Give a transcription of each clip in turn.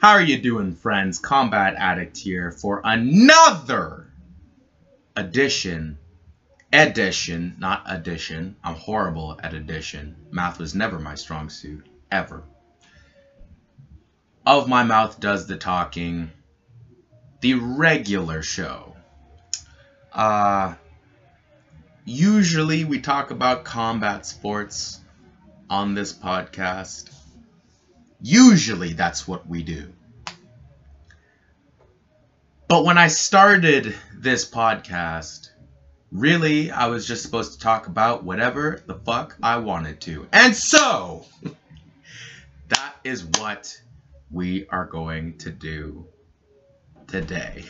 How are you doing, friends? Combat Addict here for another edition, not addition. I'm horrible at addition. Math was never my strong suit, ever. Out of My Mouth Does the Talking, the regular show. Usually we talk about combat sports on this podcast. Usually that's what we do. But when I started this podcast, really, I was just supposed to talk about whatever the fuck I wanted to. And so, that is what we are going to do today.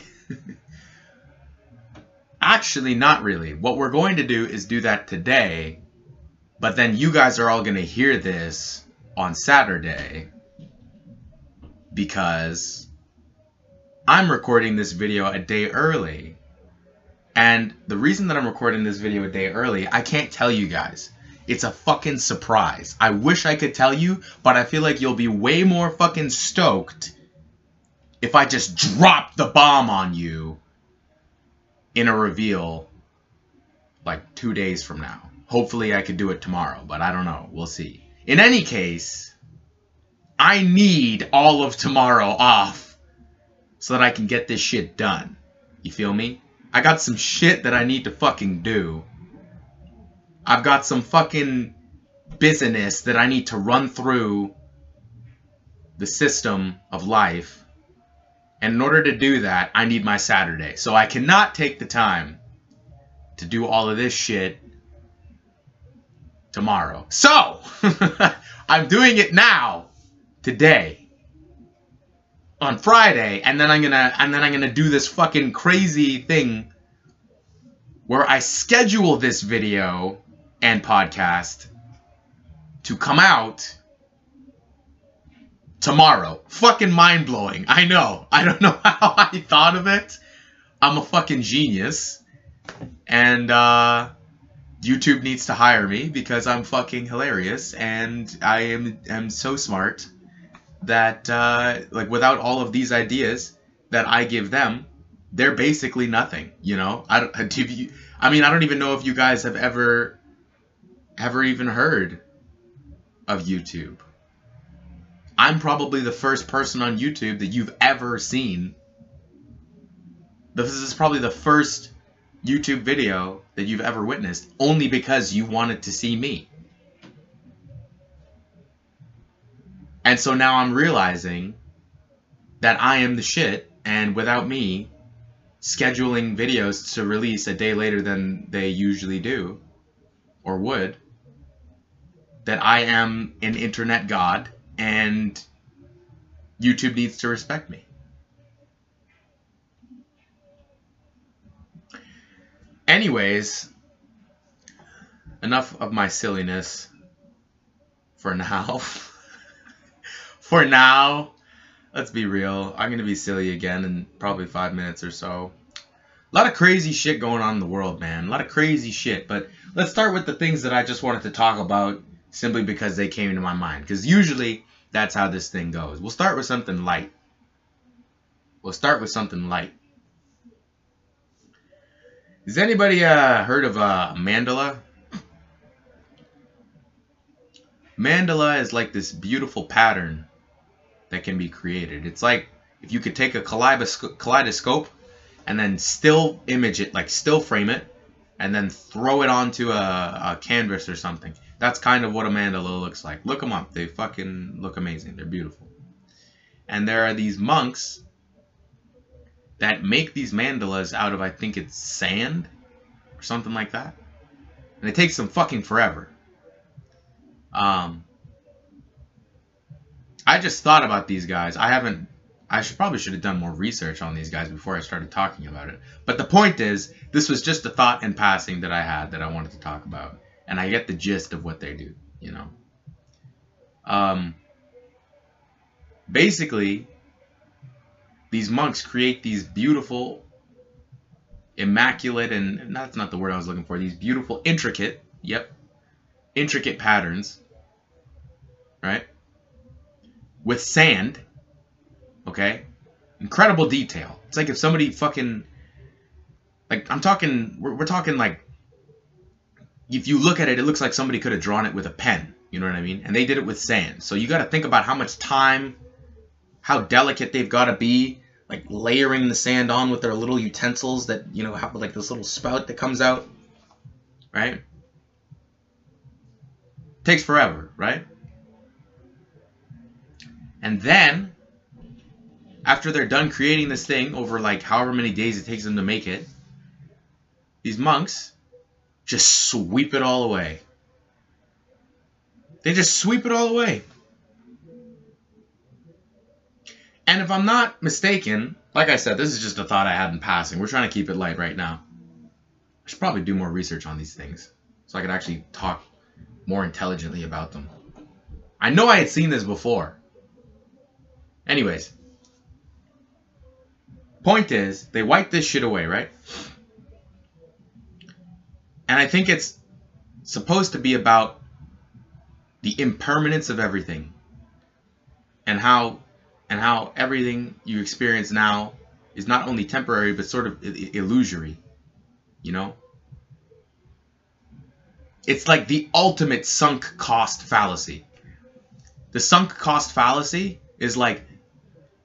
Actually, not really. What we're going to do is do that today, but then you guys are all going to hear this on Saturday, because I'm recording this video a day early. And the reason that I'm recording this video a day early, I can't tell you guys. It's a fucking surprise. I wish I could tell you, but I feel like you'll be way more fucking stoked if I just drop the bomb on you in a reveal like 2 days from now. Hopefully I could do it tomorrow, but I don't know. We'll see. In any case, I need all of tomorrow off so that I can get this shit done. You feel me? I got some shit that I need to fucking do. I've got some fucking business that I need to run through the system of life. And in order to do that, I need my Saturday. So I cannot take the time to do all of this shit tomorrow. So, I'm doing it now, today, on Friday, and then I'm gonna do this fucking crazy thing where I schedule this video and podcast to come out tomorrow. Fucking mind-blowing. I know. I don't know how I thought of it. I'm a fucking genius. And, YouTube needs to hire me because I'm fucking hilarious, and I am so smart that, like, without all of these ideas that I give them, they're basically nothing, you know? I don't even know if you guys have ever even heard of YouTube. I'm probably the first person on YouTube that you've ever seen. This is probably the first YouTube video that you've ever witnessed, only because you wanted to see me. And so now I'm realizing that I am the shit, and without me scheduling videos to release a day later than they usually do, or would, that I am an internet god, and YouTube needs to respect me. Anyways, enough of my silliness for now. For now, let's be real. I'm going to be silly again in probably 5 minutes or so. A lot of crazy shit going on in the world, man. A lot of crazy shit. But let's start with the things that I just wanted to talk about simply because they came to my mind. Because usually that's how this thing goes. We'll start with something light. Has anybody heard of mandala? Mandala is like this beautiful pattern that can be created. It's like if you could take a kaleidoscope and then still image it, like still frame it, and then throw it onto a canvas or something. That's kind of what a mandala looks like. Look them up. They fucking look amazing. They're beautiful. And there are these monks that make these mandalas out of, I think it's sand or something like that. And it takes them fucking forever. I just thought about these guys. I should have done more research on these guys before I started talking about it. But the point is, this was just a thought in passing that I had that I wanted to talk about. And I get the gist of what they do, you know. Basically, these monks create these beautiful, immaculate, and that's not the word I was looking for, these beautiful, intricate patterns, right? With sand, Okay? Incredible detail. It's like if somebody fucking... Like, I'm talking... We're talking like... If you look at it, it looks like somebody could have drawn it with a pen. You know what I mean? And they did it with sand. So you got to think about how much time... How delicate they've got to be. Like, layering the sand on with their little utensils that, you know, have like this little spout that comes out. Right? Takes forever, right? And then, after they're done creating this thing over like however many days it takes them to make it, these monks just sweep it all away. They just sweep it all away. And if I'm not mistaken, like I said, this is just a thought I had in passing. We're trying to keep it light right now. I should probably do more research on these things so I could actually talk more intelligently about them. I know I had seen this before. Anyways, point is, they wipe this shit away, right? And I think it's supposed to be about the impermanence of everything and how everything you experience now is not only temporary, but sort of illusory, you know? It's like the ultimate sunk cost fallacy. The sunk cost fallacy is like,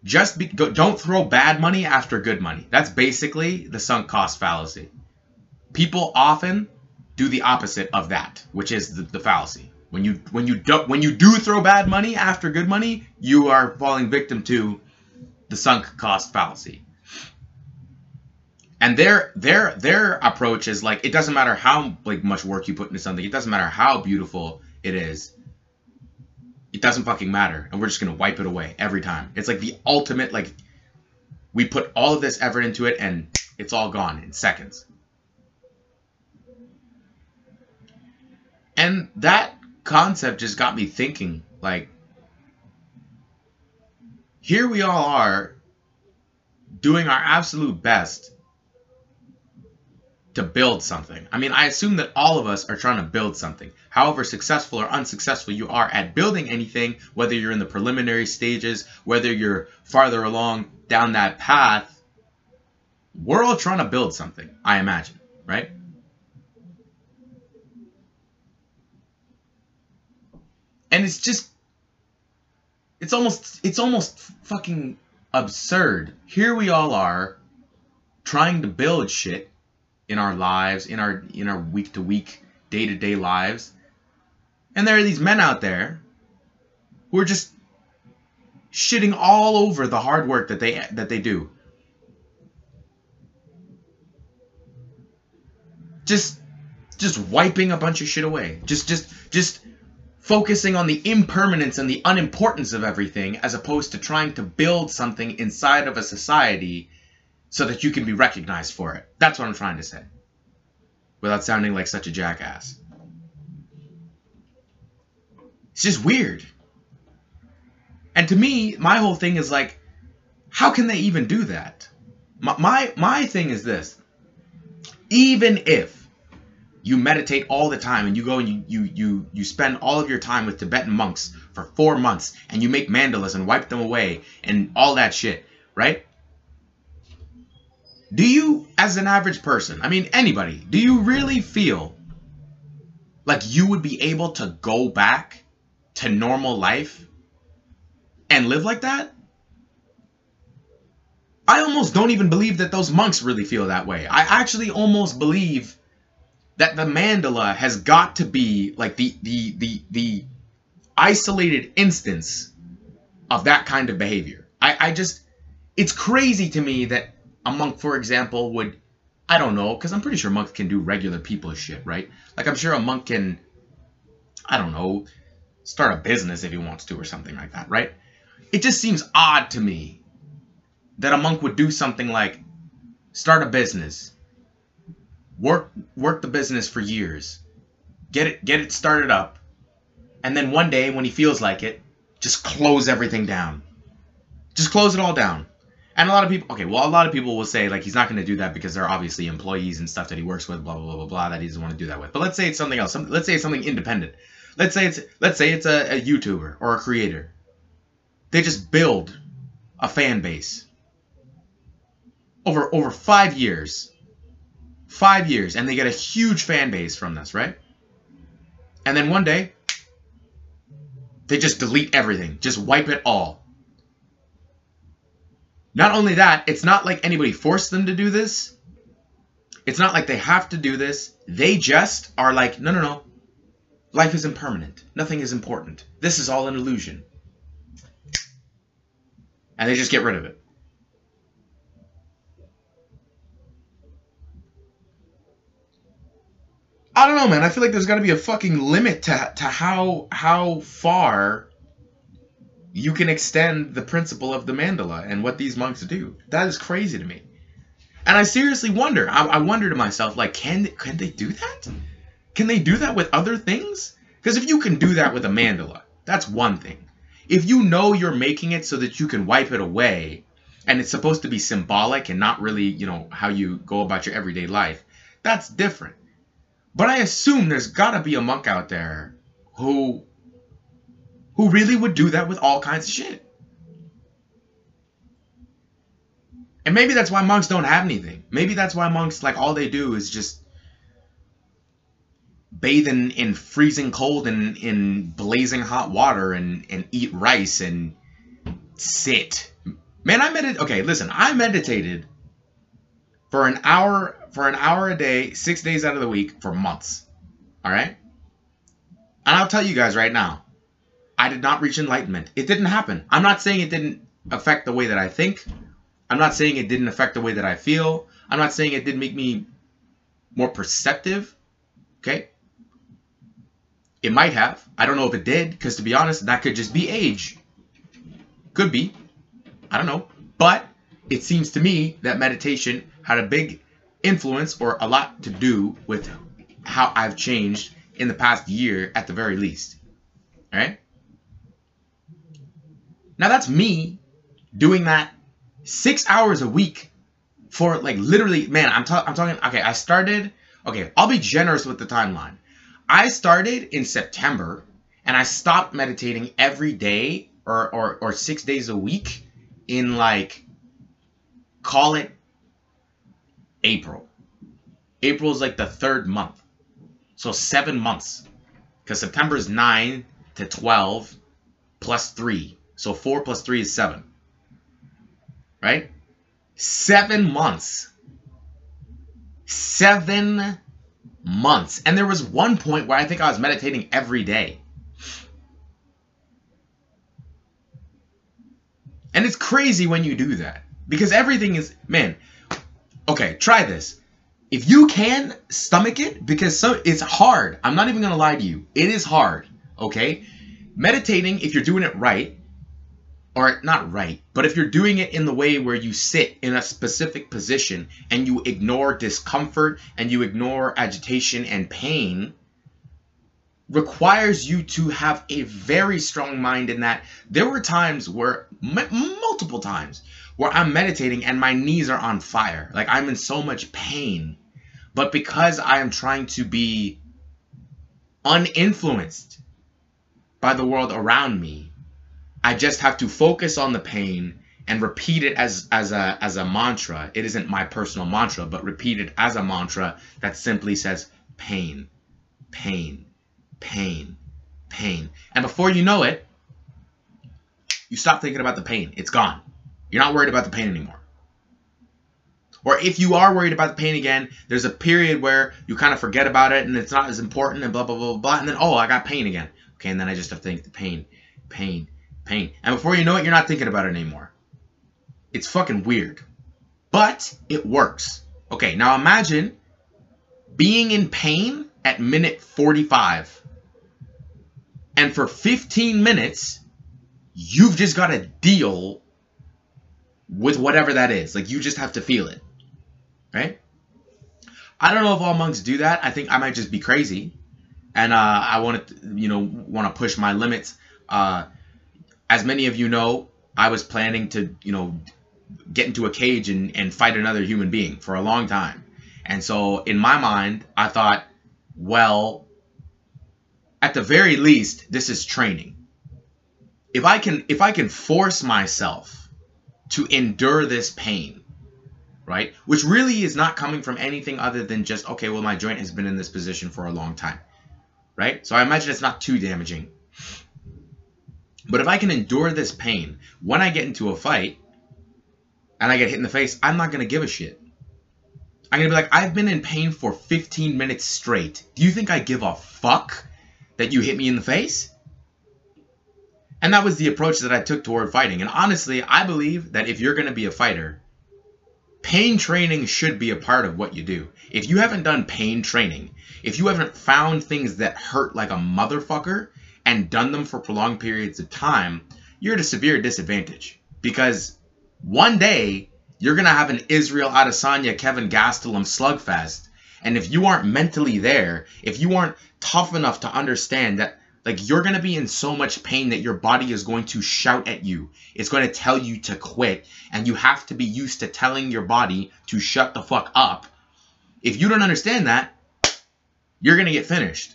don't throw bad money after good money. That's basically the sunk cost fallacy. People often do the opposite of that, which is the fallacy. When you do throw bad money after good money, you are falling victim to the sunk cost fallacy. And their approach is like, it doesn't matter how like much work you put into something, it doesn't matter how beautiful it is. It doesn't fucking matter, and we're just gonna wipe it away every time. It's like the ultimate, like, we put all of this effort into it and it's all gone in seconds. And that concept just got me thinking, like, here we all are doing our absolute best to build something. I mean, I assume that all of us are trying to build something. However successful or unsuccessful you are at building anything, whether you're in the preliminary stages, whether you're farther along down that path, we're all trying to build something, I imagine, right? And it's just, it's almost fucking absurd. Here we all are trying to build shit in our lives, in our week-to-week, day-to-day lives. And there are these men out there who are just shitting all over the hard work that they do. Just wiping a bunch of shit away. Just focusing on the impermanence and the unimportance of everything, as opposed to trying to build something inside of a society so that you can be recognized for it. That's what I'm trying to say, without sounding like such a jackass. It's just weird. And to me, my whole thing is like, how can they even do that? My thing is this. Even if you meditate all the time and you go and you spend all of your time with Tibetan monks for 4 months and you make mandalas and wipe them away and all that shit, right? Do you, as an average person, I mean anybody, do you really feel like you would be able to go back to normal life and live like that? I almost don't even believe that those monks really feel that way. I actually almost believe that the mandala has got to be like the isolated instance of that kind of behavior. I just, it's crazy to me that a monk, for example, would, I don't know, because I'm pretty sure monks can do regular people shit, right? Like, I'm sure a monk can, I don't know, start a business if he wants to or something like that, right? It just seems odd to me that a monk would do something like start a business, work the business for years, get it started up, and then one day when he feels like it, just close everything down. Just close it all down. And a lot of people, okay, well, a lot of people will say, like, he's not going to do that because there are obviously employees and stuff that he works with, blah, blah, blah, blah, blah, that he doesn't want to do that with. But let's say it's something else. Let's say it's something independent. Let's say it's a YouTuber or a creator. They just build a fan base over 5 years. 5 years, and they get a huge fan base from this, right? And then one day, they just delete everything. Just wipe it all. Not only that, it's not like anybody forced them to do this. It's not like they have to do this. They just are like, no, no, no. Life is impermanent. Nothing is important. This is all an illusion. And they just get rid of it. I don't know, man. I feel like there's got to be a fucking limit to how far you can extend the principle of the mandala and what these monks do. That is crazy to me. And I seriously wonder. I wonder to myself, like, can they do that? Can they do that with other things? Because if you can do that with a mandala, that's one thing. If you know you're making it so that you can wipe it away, and it's supposed to be symbolic and not really, you know, how you go about your everyday life, that's different. But I assume there's got to be a monk out there who really would do that with all kinds of shit. And maybe that's why monks don't have anything. Maybe that's why monks, like, all they do is just bathe in freezing cold and in blazing hot water and eat rice and sit. Man, okay, listen, I meditated for an hour a day, 6 days out of the week, for months. All right? And I'll tell you guys right now, I did not reach enlightenment. It didn't happen. I'm not saying it didn't affect the way that I think. I'm not saying it didn't affect the way that I feel. I'm not saying it didn't make me more perceptive. Okay? It might have. I don't know if it did, because to be honest, that could just be age. Could be. I don't know. But it seems to me that meditation had a big influence, or a lot to do with how I've changed in the past year at the very least. All right? Now that's me doing that 6 hours a week for, like, literally, man, I'm talking, okay, I started, okay, I'll be generous with the timeline. I started in September and I stopped meditating every day or 6 days a week in, like, call it April. April is like the third month. So 7 months. Because September is 9 to 12 plus 3. So 4 plus 3 is 7. Right? 7 months. 7 months. And there was one point where I think I was meditating every day. And it's crazy when you do that. Because everything is, man. Okay, try this. If you can stomach it, because it's hard. I'm not even going to lie to you. It is hard, okay? Meditating, if you're doing it right, or not right, but if you're doing it in the way where you sit in a specific position and you ignore discomfort and you ignore agitation and pain, requires you to have a very strong mind in that. There were times where, multiple times, where I'm meditating and my knees are on fire. Like, I'm in so much pain. But because I am trying to be uninfluenced by the world around me, I just have to focus on the pain and repeat it as a mantra. It isn't my personal mantra, but repeat it as a mantra that simply says pain, pain, pain, pain. And before you know it, you stop thinking about the pain. It's gone. You're not worried about the pain anymore. Or if you are worried about the pain again, there's a period where you kind of forget about it and it's not as important and blah, blah, blah, blah. And then, oh, I got pain again. Okay, and then I just have to think the pain, pain, pain. And before you know it, you're not thinking about it anymore. It's fucking weird. But it works. Okay, now imagine being in pain at minute 45. And for 15 minutes, you've just got to deal with whatever that is. Like, you just have to feel it, right? I don't know if all monks do that. I think I might just be crazy, and I want to push my limits. As many of you know, I was planning to, you know, get into a cage and fight another human being for a long time. And so in my mind, I thought, well, at the very least, this is training. If I can force myself to endure this pain, right? Which really is not coming from anything other than just, okay, well, my joint has been in this position for a long time, right? So I imagine it's not too damaging. But if I can endure this pain, when I get into a fight and I get hit in the face, I'm not going to give a shit. I'm going to be like, I've been in pain for 15 minutes straight. Do you think I give a fuck that you hit me in the face? And that was the approach that I took toward fighting. And honestly, I believe that if you're going to be a fighter, pain training should be a part of what you do. If you haven't done pain training, if you haven't found things that hurt like a motherfucker and done them for prolonged periods of time, you're at a severe disadvantage. Because one day, you're going to have an Israel Adesanya, Kevin Gastelum slugfest. And if you aren't mentally there, if you aren't tough enough to understand that, like, you're going to be in so much pain that your body is going to shout at you. It's going to tell you to quit. And you have to be used to telling your body to shut the fuck up. If you don't understand that, you're going to get finished.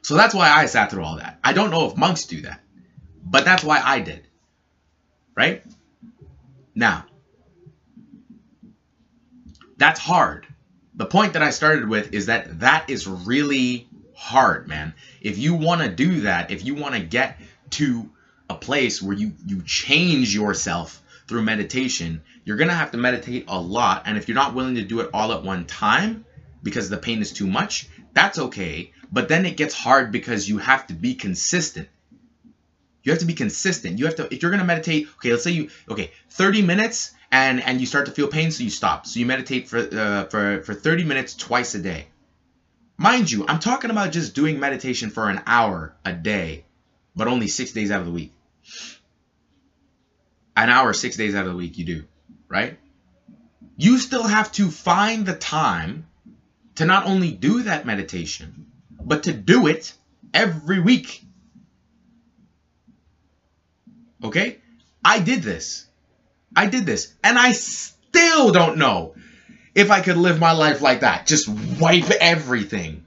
So that's why I sat through all that. I don't know if monks do that, but that's why I did. Right? Now, that's hard. The point that I started with is that that is really hard, man. If you want to do that, if you want to get to a place where you change yourself through meditation, you're going to have to meditate a lot. And if you're not willing to do it all at one time because the pain is too much, that's okay. But then it gets hard because you have to be consistent. You have to be consistent. You have to, if you're going to meditate, okay, let's say you, okay, 30 minutes and you start to feel pain, so you stop. So you meditate for 30 minutes twice a day. Mind you, I'm talking about just doing meditation for an hour a day, but only 6 days out of the week. An hour, 6 days out of the week you do, right? You still have to find the time to not only do that meditation, but to do it every week. Okay, I did this, and I still don't know if I could live my life like that. Just wipe everything.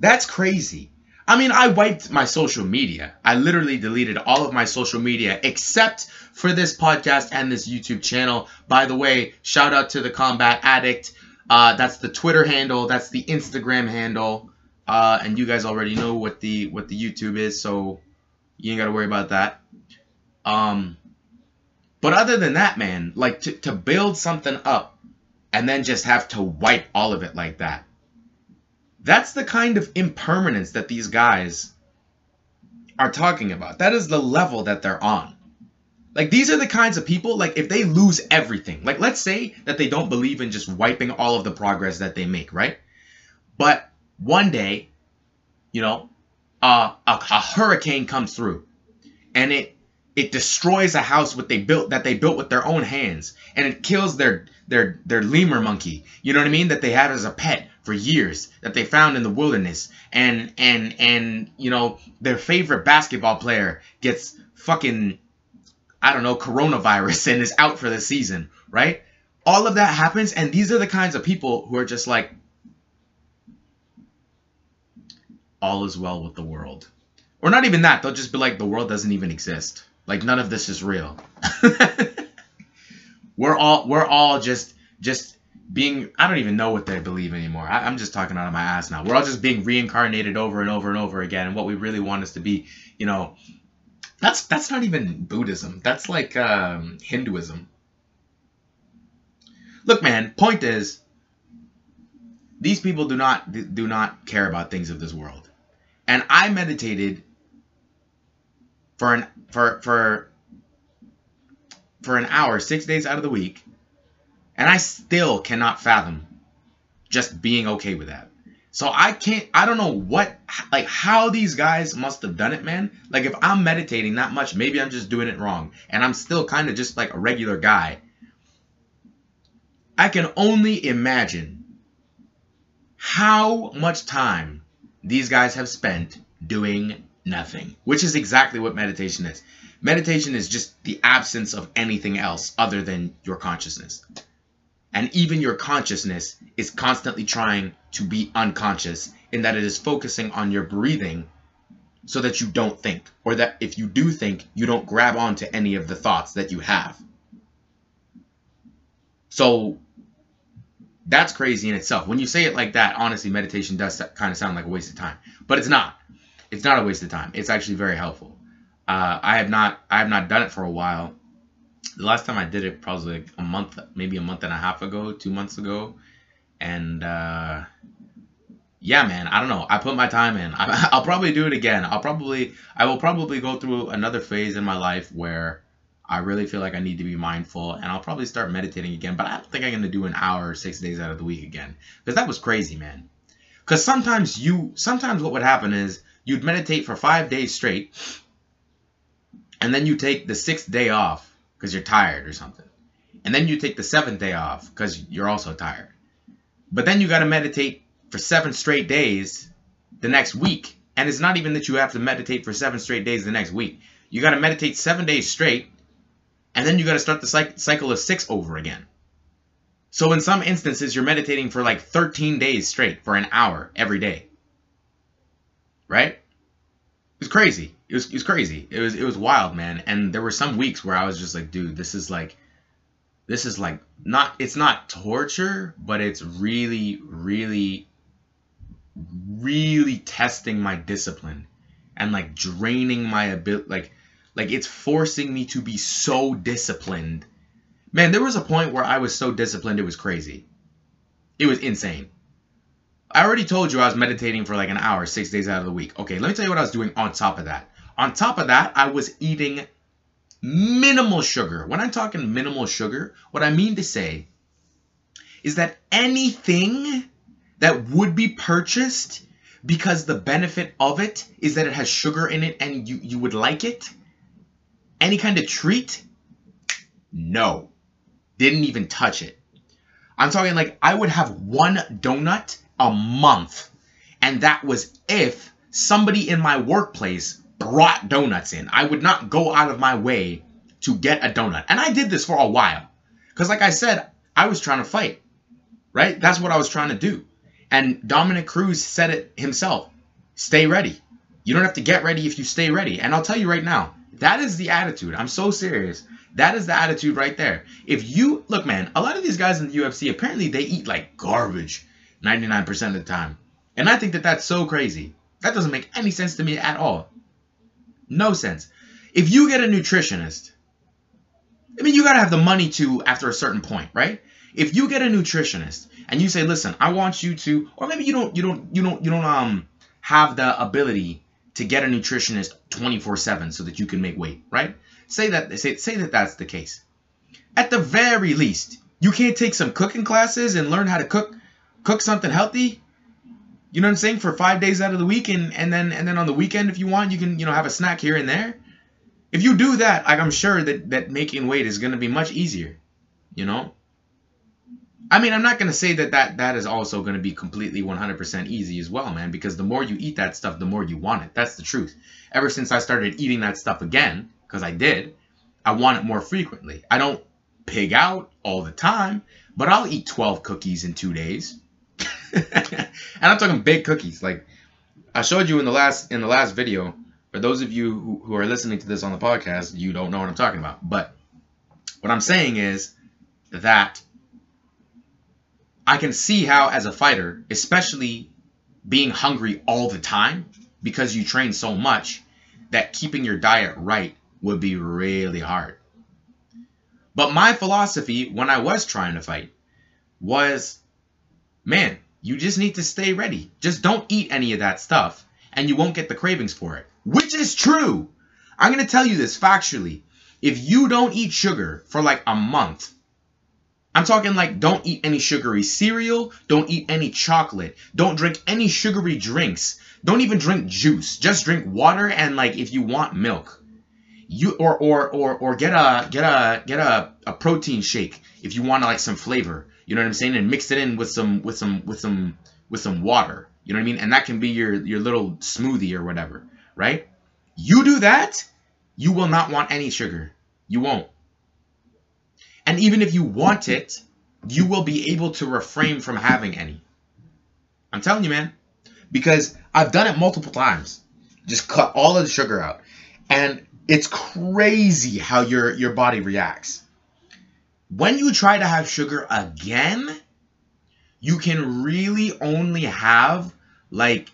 That's crazy. I mean, I wiped my social media. I literally deleted all of my social media except for this podcast and this YouTube channel. By the way, shout out to the Combat Addict. That's the Twitter handle. That's the Instagram handle. And you guys already know what the YouTube is, so you ain't got to worry about that. But other than that, man, like to build something up and then just have to wipe all of it like that. That's the kind of impermanence that these guys are talking about. That is the level that they're on. Like, these are the kinds of people, like, if they lose everything, like, let's say that they don't believe in just wiping all of the progress that they make, right? But one day, you know, a hurricane comes through and it destroys a house that they built with their own hands, and it kills their lemur monkey, you know what I mean, that they had as a pet for years, that they found in the wilderness, and you know, their favorite basketball player gets fucking, I don't know, coronavirus and is out for the season, right? All of that happens, and these are the kinds of people who are just like, all is well with the world. Or not even that, they'll just be like, the world doesn't even exist. Like, none of this is real. We're all just being, I don't even know what they believe anymore. I'm just talking out of my ass now. We're all just being reincarnated over and over and over again. And what we really want is to be, you know, that's not even Buddhism. That's like Hinduism. Look, man, point is, these people do not care about things of this world. And I meditated for an hour, 6 days out of the week, and I still cannot fathom just being okay with that. So I don't know what, like, how these guys must have done it, man. Like, if I'm meditating that much, maybe I'm just doing it wrong, and I'm still kind of just like a regular guy. I can only imagine how much time these guys have spent doing nothing, which is exactly what meditation is. Meditation is just the absence of anything else other than your consciousness. And even your consciousness is constantly trying to be unconscious, in that it is focusing on your breathing so that you don't think, or that if you do think, you don't grab onto any of the thoughts that you have. So that's crazy in itself. When you say it like that, honestly, meditation does kind of sound like a waste of time, but it's not. It's not a waste of time. It's actually very helpful. I have not done it for a while. The last time I did it, probably like a month, maybe a month and a half ago, 2 months ago. And yeah, man, I don't know. I put my time in. I'll probably do it again. I will probably go through another phase in my life where I really feel like I need to be mindful, and I'll probably start meditating again. But I don't think I'm going to do an hour 6 days out of the week again, because that was crazy, man. Because sometimes what would happen is you'd meditate for 5 days straight, and then you take the 6th day off because you're tired or something. And then you take the 7th day off because you're also tired. But then you got to meditate for 7 straight days the next week. And it's not even that you have to meditate for 7 straight days the next week. You got to meditate 7 days straight, and then you got to start the cycle of 6 over again. So in some instances, you're meditating for like 13 days straight for an hour every day. Right? It's crazy. It was crazy. It was wild, man. And there were some weeks where I was just like, dude, this is like not, it's not torture, but it's really, really, really testing my discipline and like draining my ability. Like it's forcing me to be so disciplined, man. There was a point where I was so disciplined. It was crazy. It was insane. I already told you I was meditating for like an hour, 6 days out of the week. Okay. Let me tell you what I was doing on top of that. On top of that, I was eating minimal sugar. When I'm talking minimal sugar, what I mean to say is that anything that would be purchased, because the benefit of it is that it has sugar in it and you would like it, any kind of treat, no, didn't even touch it. I'm talking like I would have one donut a month, and that was if somebody in my workplace brought donuts in. I would not go out of my way to get a donut. And I did this for a while, because like I said, I was trying to fight, right? That's what I was trying to do. And Dominic Cruz said it himself, stay ready. You don't have to get ready if you stay ready. And I'll tell you right now, that is the attitude. I'm so serious. That is the attitude right there. If you, look, man, a lot of these guys in the UFC, apparently they eat like garbage 99% of the time. And I think that that's so crazy. That doesn't make any sense to me at all. No sense. If you get a nutritionist, I mean, you got to have the money to after a certain point, right? If you get a nutritionist and you say, listen, I want you to, or maybe you don't have the ability to get a nutritionist 24/7 so that you can make weight, right? Say that that's the case. At the very least, you can't take some cooking classes and learn how to cook something healthy. You know what I'm saying? For 5 days out of the week, and then on the weekend, if you want, you can, you know, have a snack here and there. If you do that, like, I'm sure that making weight is going to be much easier, you know? I mean, I'm not going to say that is also going to be completely 100% easy as well, man, because the more you eat that stuff, the more you want it. That's the truth. Ever since I started eating that stuff again, because I did, I want it more frequently. I don't pig out all the time, but I'll eat 12 cookies in 2 days. And I'm talking big cookies. Like I showed you in the last video, for those of you who are listening to this on the podcast, you don't know what I'm talking about. But what I'm saying is that I can see how, as a fighter, especially being hungry all the time because you train so much, that keeping your diet right would be really hard. But my philosophy when I was trying to fight was, man, you just need to stay ready. Just don't eat any of that stuff and you won't get the cravings for it, which is true. I'm going to tell you this factually. If you don't eat sugar for like a month, I'm talking like don't eat any sugary cereal, don't eat any chocolate, don't drink any sugary drinks, don't even drink juice, just drink water and, like, if you want, milk. You or get a protein shake if you want, like, some flavor. You know what I'm saying? And mix it in with some water. You know what I mean? And that can be your little smoothie or whatever, right? You do that, you will not want any sugar. You won't. And even if you want it, you will be able to refrain from having any. I'm telling you, man, because I've done it multiple times. Just cut all of the sugar out. And it's crazy how your body reacts. When you try to have sugar again, you can really only have, like,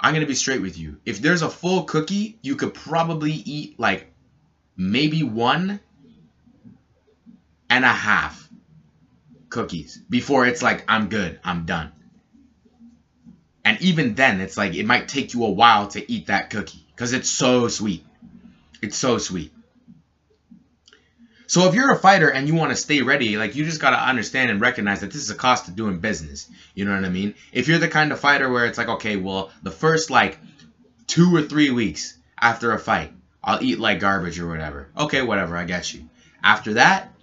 I'm going to be straight with you. If there's a full cookie, you could probably eat, like, maybe 1.5 cookies before it's like, I'm good, I'm done. And even then, it's like, it might take you a while to eat that cookie because it's so sweet. It's so sweet. So if you're a fighter and you want to stay ready, like, you just got to understand and recognize that this is a cost of doing business. You know what I mean? If you're the kind of fighter where it's like, okay, well, the first, like, 2 or 3 weeks after a fight, I'll eat like garbage or whatever. Okay, whatever, I get you. After that,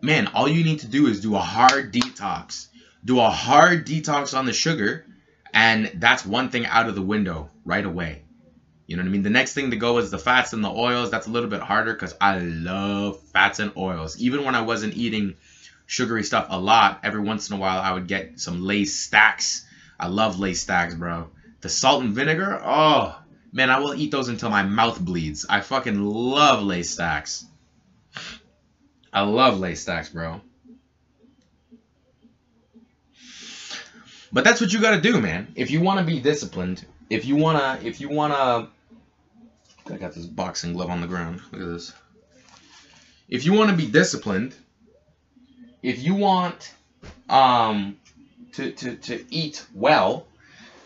man, all you need to do is do a hard detox. Do a hard detox on the sugar, and that's one thing out of the window right away. You know what I mean? The next thing to go is the fats and the oils. That's a little bit harder because I love fats and oils. Even when I wasn't eating sugary stuff a lot, every once in a while I would get some Lay's stacks. I love Lay's stacks, bro. The salt and vinegar, oh, man, I will eat those until my mouth bleeds. I fucking love Lay's stacks. I love Lay's stacks, bro. But that's what you got to do, man. If you want to be disciplined, if you want to... I got this boxing glove on the ground. Look at this. If you want to be disciplined, if you want to eat well,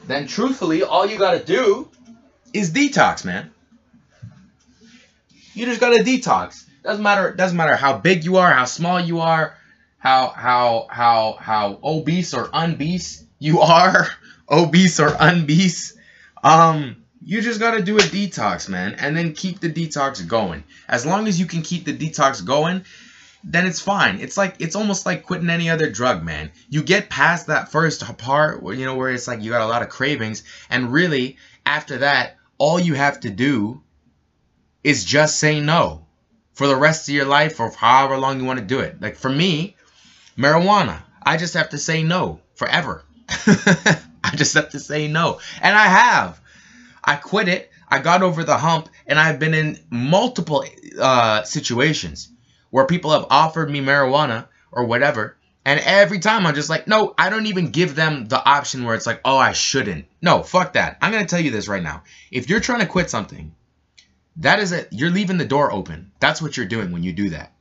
then truthfully, all you got to do is detox, man. You just got to detox. Doesn't matter how big you are, how small you are, how obese or unbeast you are, obese or unbeast. You just got to do a detox, man, and then keep the detox going. As long as you can keep the detox going, then it's fine. It's like, it's almost like quitting any other drug, man. You get past that first part, you know, where it's like you got a lot of cravings, and really, after that, all you have to do is just say no for the rest of your life or however long you want to do it. Like, for me, marijuana, I just have to say no forever. I just have to say no, and I have. I quit it, I got over the hump, and I've been in multiple situations where people have offered me marijuana or whatever, and every time I'm just like, no, I don't even give them the option where it's like, oh, I shouldn't. No, fuck that. I'm going to tell you this right now. If you're trying to quit something, that is it. You're leaving the door open. That's what you're doing when you do that.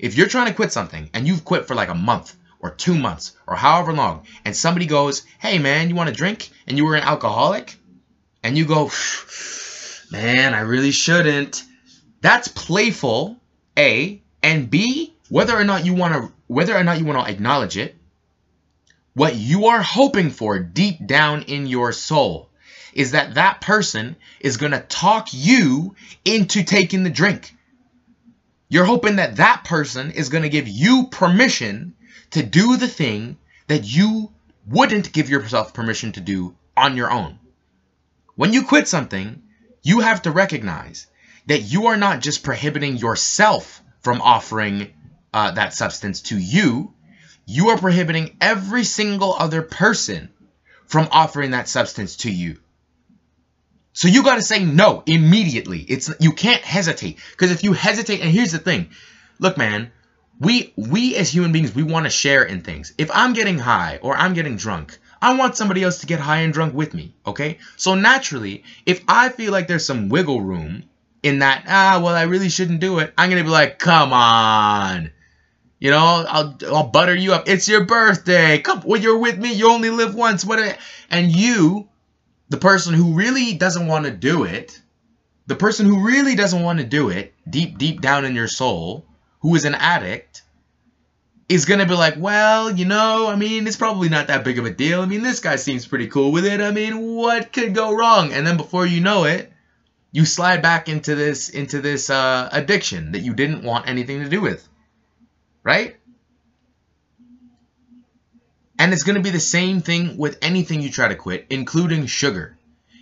If you're trying to quit something and you've quit for like a month or 2 months or however long, and somebody goes, hey, man, you want a drink? And you were an alcoholic? And you go, man, I really shouldn't. That's playful, A, and B, whether or not you want to acknowledge it, what you are hoping for deep down in your soul is that that person is going to talk you into taking the drink. You're hoping that that person is going to give you permission to do the thing that you wouldn't give yourself permission to do on your own. When you quit something, you have to recognize that you are not just prohibiting yourself from offering that substance to you. You are prohibiting every single other person from offering that substance to you. So you got to say no immediately. You can't hesitate, because if you hesitate, and here's the thing. Look, man, we as human beings, we want to share in things. If I'm getting high or I'm getting drunk, I want somebody else to get high and drunk with me, okay? So naturally, if I feel like there's some wiggle room in that, well, I really shouldn't do it, I'm going to be like, come on. You know, I'll butter you up. It's your birthday. Come, well, you're with me. You only live once. And you, the person who really doesn't want to do it, deep down in your soul, who is an addict, is going to be like, well, you know, I mean, it's probably not that big of a deal. I mean, this guy seems pretty cool with it. I mean, what could go wrong? And then before you know it, you slide back into this addiction that you didn't want anything to do with, right? And it's going to be the same thing with anything you try to quit, including sugar.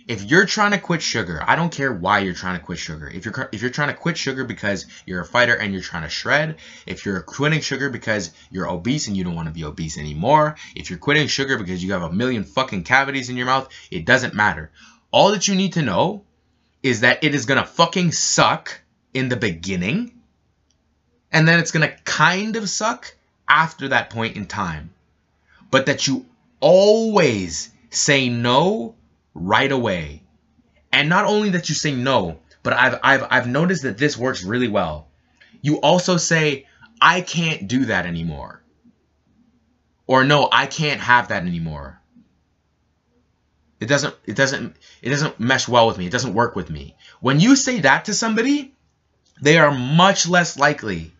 If you're trying to quit sugar, I don't care why you're trying to quit sugar. If you're trying to quit sugar because you're a fighter and you're trying to shred, if you're quitting sugar because you're obese and you don't want to be obese anymore, if you're quitting sugar because you have a million fucking cavities in your mouth, it doesn't matter. All that you need to know is that it is going to fucking suck in the beginning, and then it's going to kind of suck after that point in time. But that you always say no right away. And not only that you say no, but I've noticed that this works really well. You also say, I can't do that anymore. Or no, I can't have that anymore. It doesn't mesh well with me. It doesn't work with me. When you say that to somebody, they are much less likely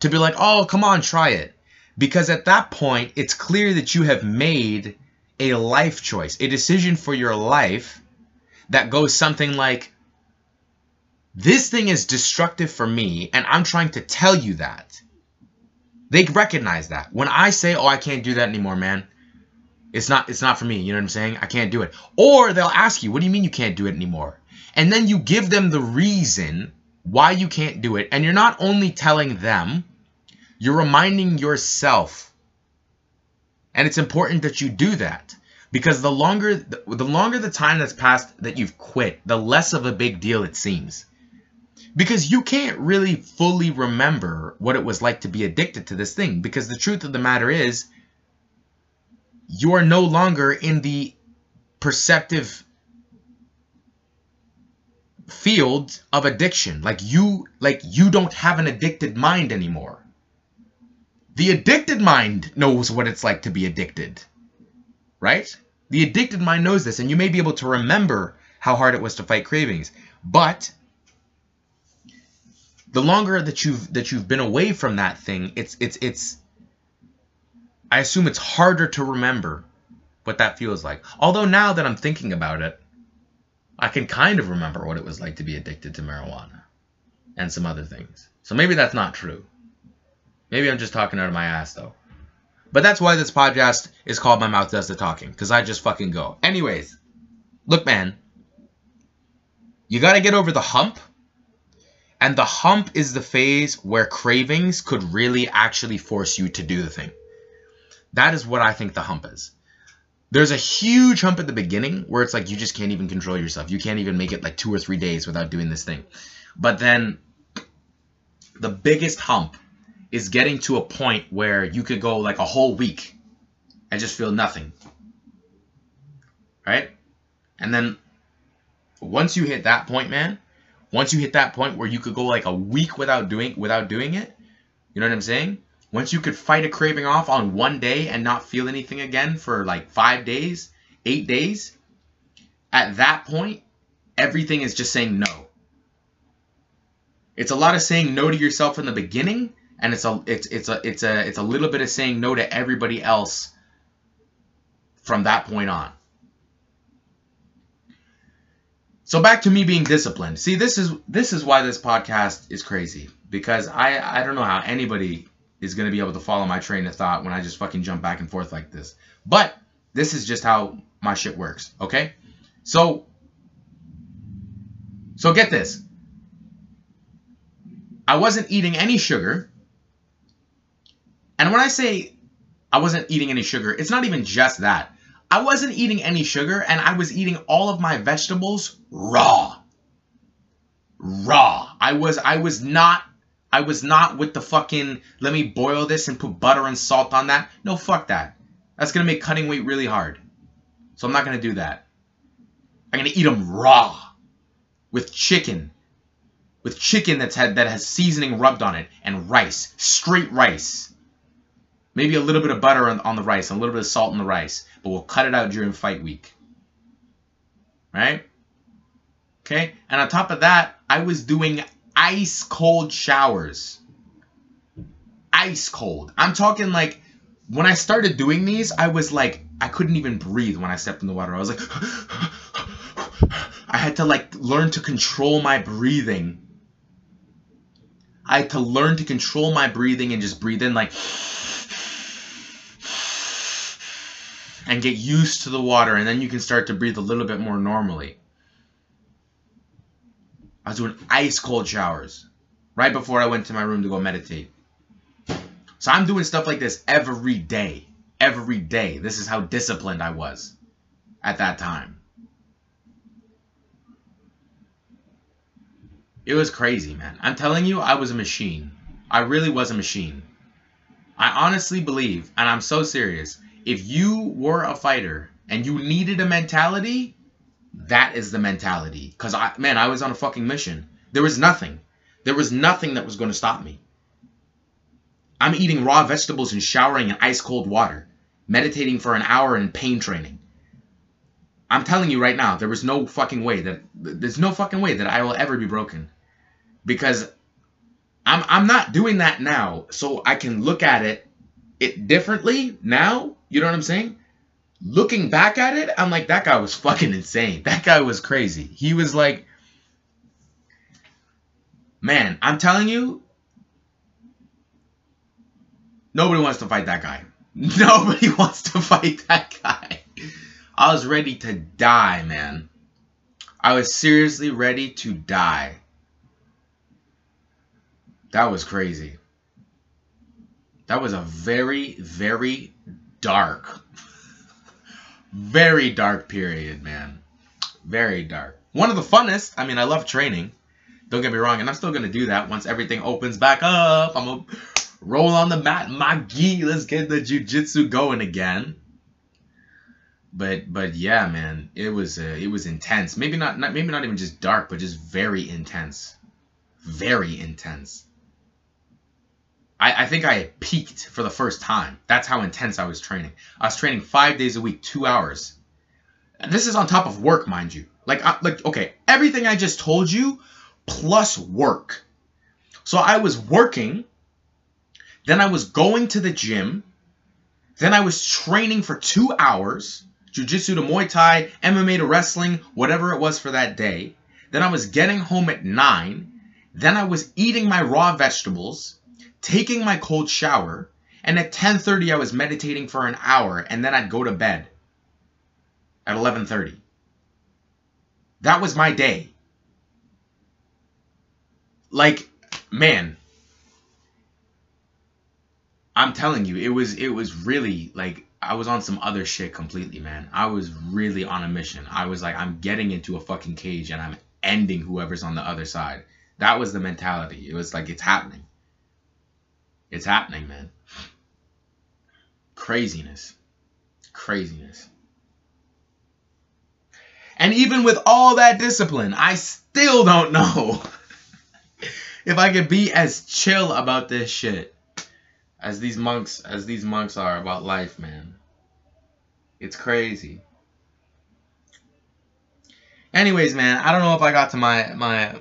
to be like, oh, come on, try it. Because at that point, it's clear that you have made a life choice, a decision for your life that goes something like, this thing is destructive for me, and I'm trying to tell you that. They recognize that. When I say, oh, I can't do that anymore, man. It's not for me. You know what I'm saying? I can't do it. Or they'll ask you, what do you mean you can't do it anymore? And then you give them the reason why you can't do it. And you're not only telling them, you're reminding yourself. And it's important that you do that, because the longer the time that's passed that you've quit, the less of a big deal it seems. Because you can't really fully remember what it was like to be addicted to this thing, because the truth of the matter is, you are no longer in the perceptive field of addiction. Like you don't have an addicted mind anymore. The addicted mind knows what it's like to be addicted, right? The addicted mind knows this, and you may be able to remember how hard it was to fight cravings. But the longer that you've been away from that thing, it's I assume it's harder to remember what that feels like. Although now that I'm thinking about it, I can kind of remember what it was like to be addicted to marijuana and some other things. So maybe that's not true. Maybe I'm just talking out of my ass, though. But that's why this podcast is called My Mouth Does the Talking, because I just fucking go. Anyways, look, man, you got to get over the hump. And the hump is the phase where cravings could really actually force you to do the thing. That is what I think the hump is. There's a huge hump at the beginning where it's like you just can't even control yourself. You can't even make it like 2 or 3 days without doing this thing. But then the biggest hump is getting to a point where you could go like a whole week and just feel nothing. Right? And then once you hit that point, man, once you hit that point where you could go like a week without doing it, you know what I'm saying? Once you could fight a craving off on one day and not feel anything again for like 5 days, 8 days, at that point, everything is just saying no. It's a lot of saying no to yourself in the beginning, and it's a little bit of saying no to everybody else from that point on. So back to me being disciplined. See, this is why this podcast is crazy, because I don't know how anybody is going to be able to follow my train of thought when I just fucking jump back and forth like this. But this is just how my shit works, okay? So get this. I wasn't eating any sugar. And when I say I wasn't eating any sugar, it's not even just that. I wasn't eating any sugar, and I was eating all of my vegetables raw. Raw. I was not with the fucking, let me boil this and put butter and salt on that. No, fuck that. That's going to make cutting weight really hard. So I'm not going to do that. I'm going to eat them raw with chicken. With chicken that has seasoning rubbed on it, and rice. Straight rice. Maybe a little bit of butter on the rice, a little bit of salt in the rice. But we'll cut it out during fight week. Right? Okay? And on top of that, I was doing ice cold showers. Ice cold. I'm talking like, when I started doing these, I was like, I couldn't even breathe when I stepped in the water. I was like, I had to like learn to control my breathing. I had to learn to control my breathing and just breathe in like, and get used to the water, and then you can start to breathe a little bit more normally. I was doing ice cold showers right before I went to my room to go meditate. So I'm doing stuff like this every day. Every day. This is how disciplined I was at that time. It was crazy, man. I'm telling you, I was a machine. I really was a machine. I honestly believe, and I'm so serious, if you were a fighter and you needed a mentality, that is the mentality. Because, I was on a fucking mission. There was nothing. There was nothing that was going to stop me. I'm eating raw vegetables and showering in ice-cold water, meditating for an hour and pain training. I'm telling you right now, there was no fucking way that I will ever be broken, because I'm not doing that now. So I can look at it differently now. You know what I'm saying? Looking back at it, I'm like, that guy was fucking insane. That guy was crazy. He was like, man, I'm telling you, nobody wants to fight that guy. Nobody wants to fight that guy. I was ready to die, man. I was seriously ready to die. That was crazy. That was a very, very dark, very dark period, man. Very dark. One of the funnest. I mean, I love training. Don't get me wrong. And I'm still going to do that once everything opens back up. I'm going to roll on the mat. My gi. Let's get the jiu-jitsu going again. But yeah, man, it was intense. Maybe not even just dark, but just very intense, very intense. I think I had peaked for the first time. That's how intense I was training. I was training 5 days a week, 2 hours. And this is on top of work, mind you. Okay, everything I just told you plus work. So I was working, then I was going to the gym, then I was training for 2 hours. Jiu-jitsu to Muay Thai, MMA to wrestling, whatever it was for that day. Then I was getting home at 9. Then I was eating my raw vegetables, taking my cold shower, and at 10:30 I was meditating for an hour, and then I'd go to bed at 11:30. That was my day. Like, man, I'm telling you, it was really like, I was on some other shit completely, man. I was really on a mission. I was like, I'm getting into a fucking cage and I'm ending whoever's on the other side. That was the mentality. It was like, it's happening. It's happening, man. Craziness. Craziness. And even with all that discipline, I still don't know if I could be as chill about this shit as these monks are about life, man. It's crazy. Anyways, man, I don't know if I got to my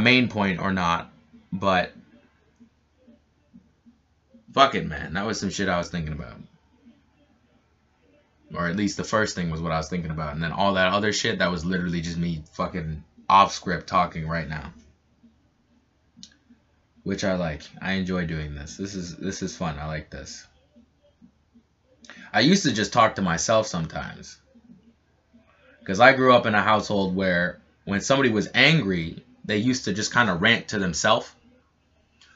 main point or not, but fuck it, man. That was some shit I was thinking about. Or at least the first thing was what I was thinking about, and then all that other shit, that was literally just me fucking off script talking right now. Which I like. I enjoy doing this. This is fun. I like this. I used to just talk to myself sometimes, because I grew up in a household where when somebody was angry, they used to just kind of rant to themselves.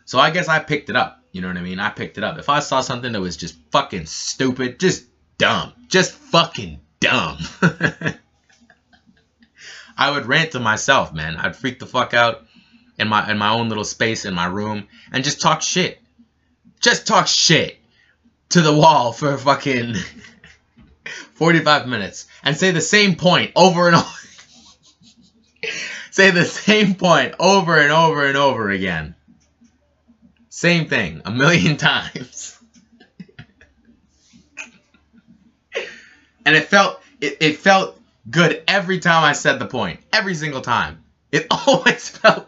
So I guess I picked it up. You know what I mean? I picked it up. If I saw something that was just fucking stupid, just dumb, just fucking dumb, I would rant to myself, man. I'd freak the fuck out in my own little space in my room and just talk shit. Just talk shit to the wall for fucking 45 minutes and say the same point over and over. Say the same point over and over and over again. Same thing a million times. And it felt good every time I said the point. Every single time. It always felt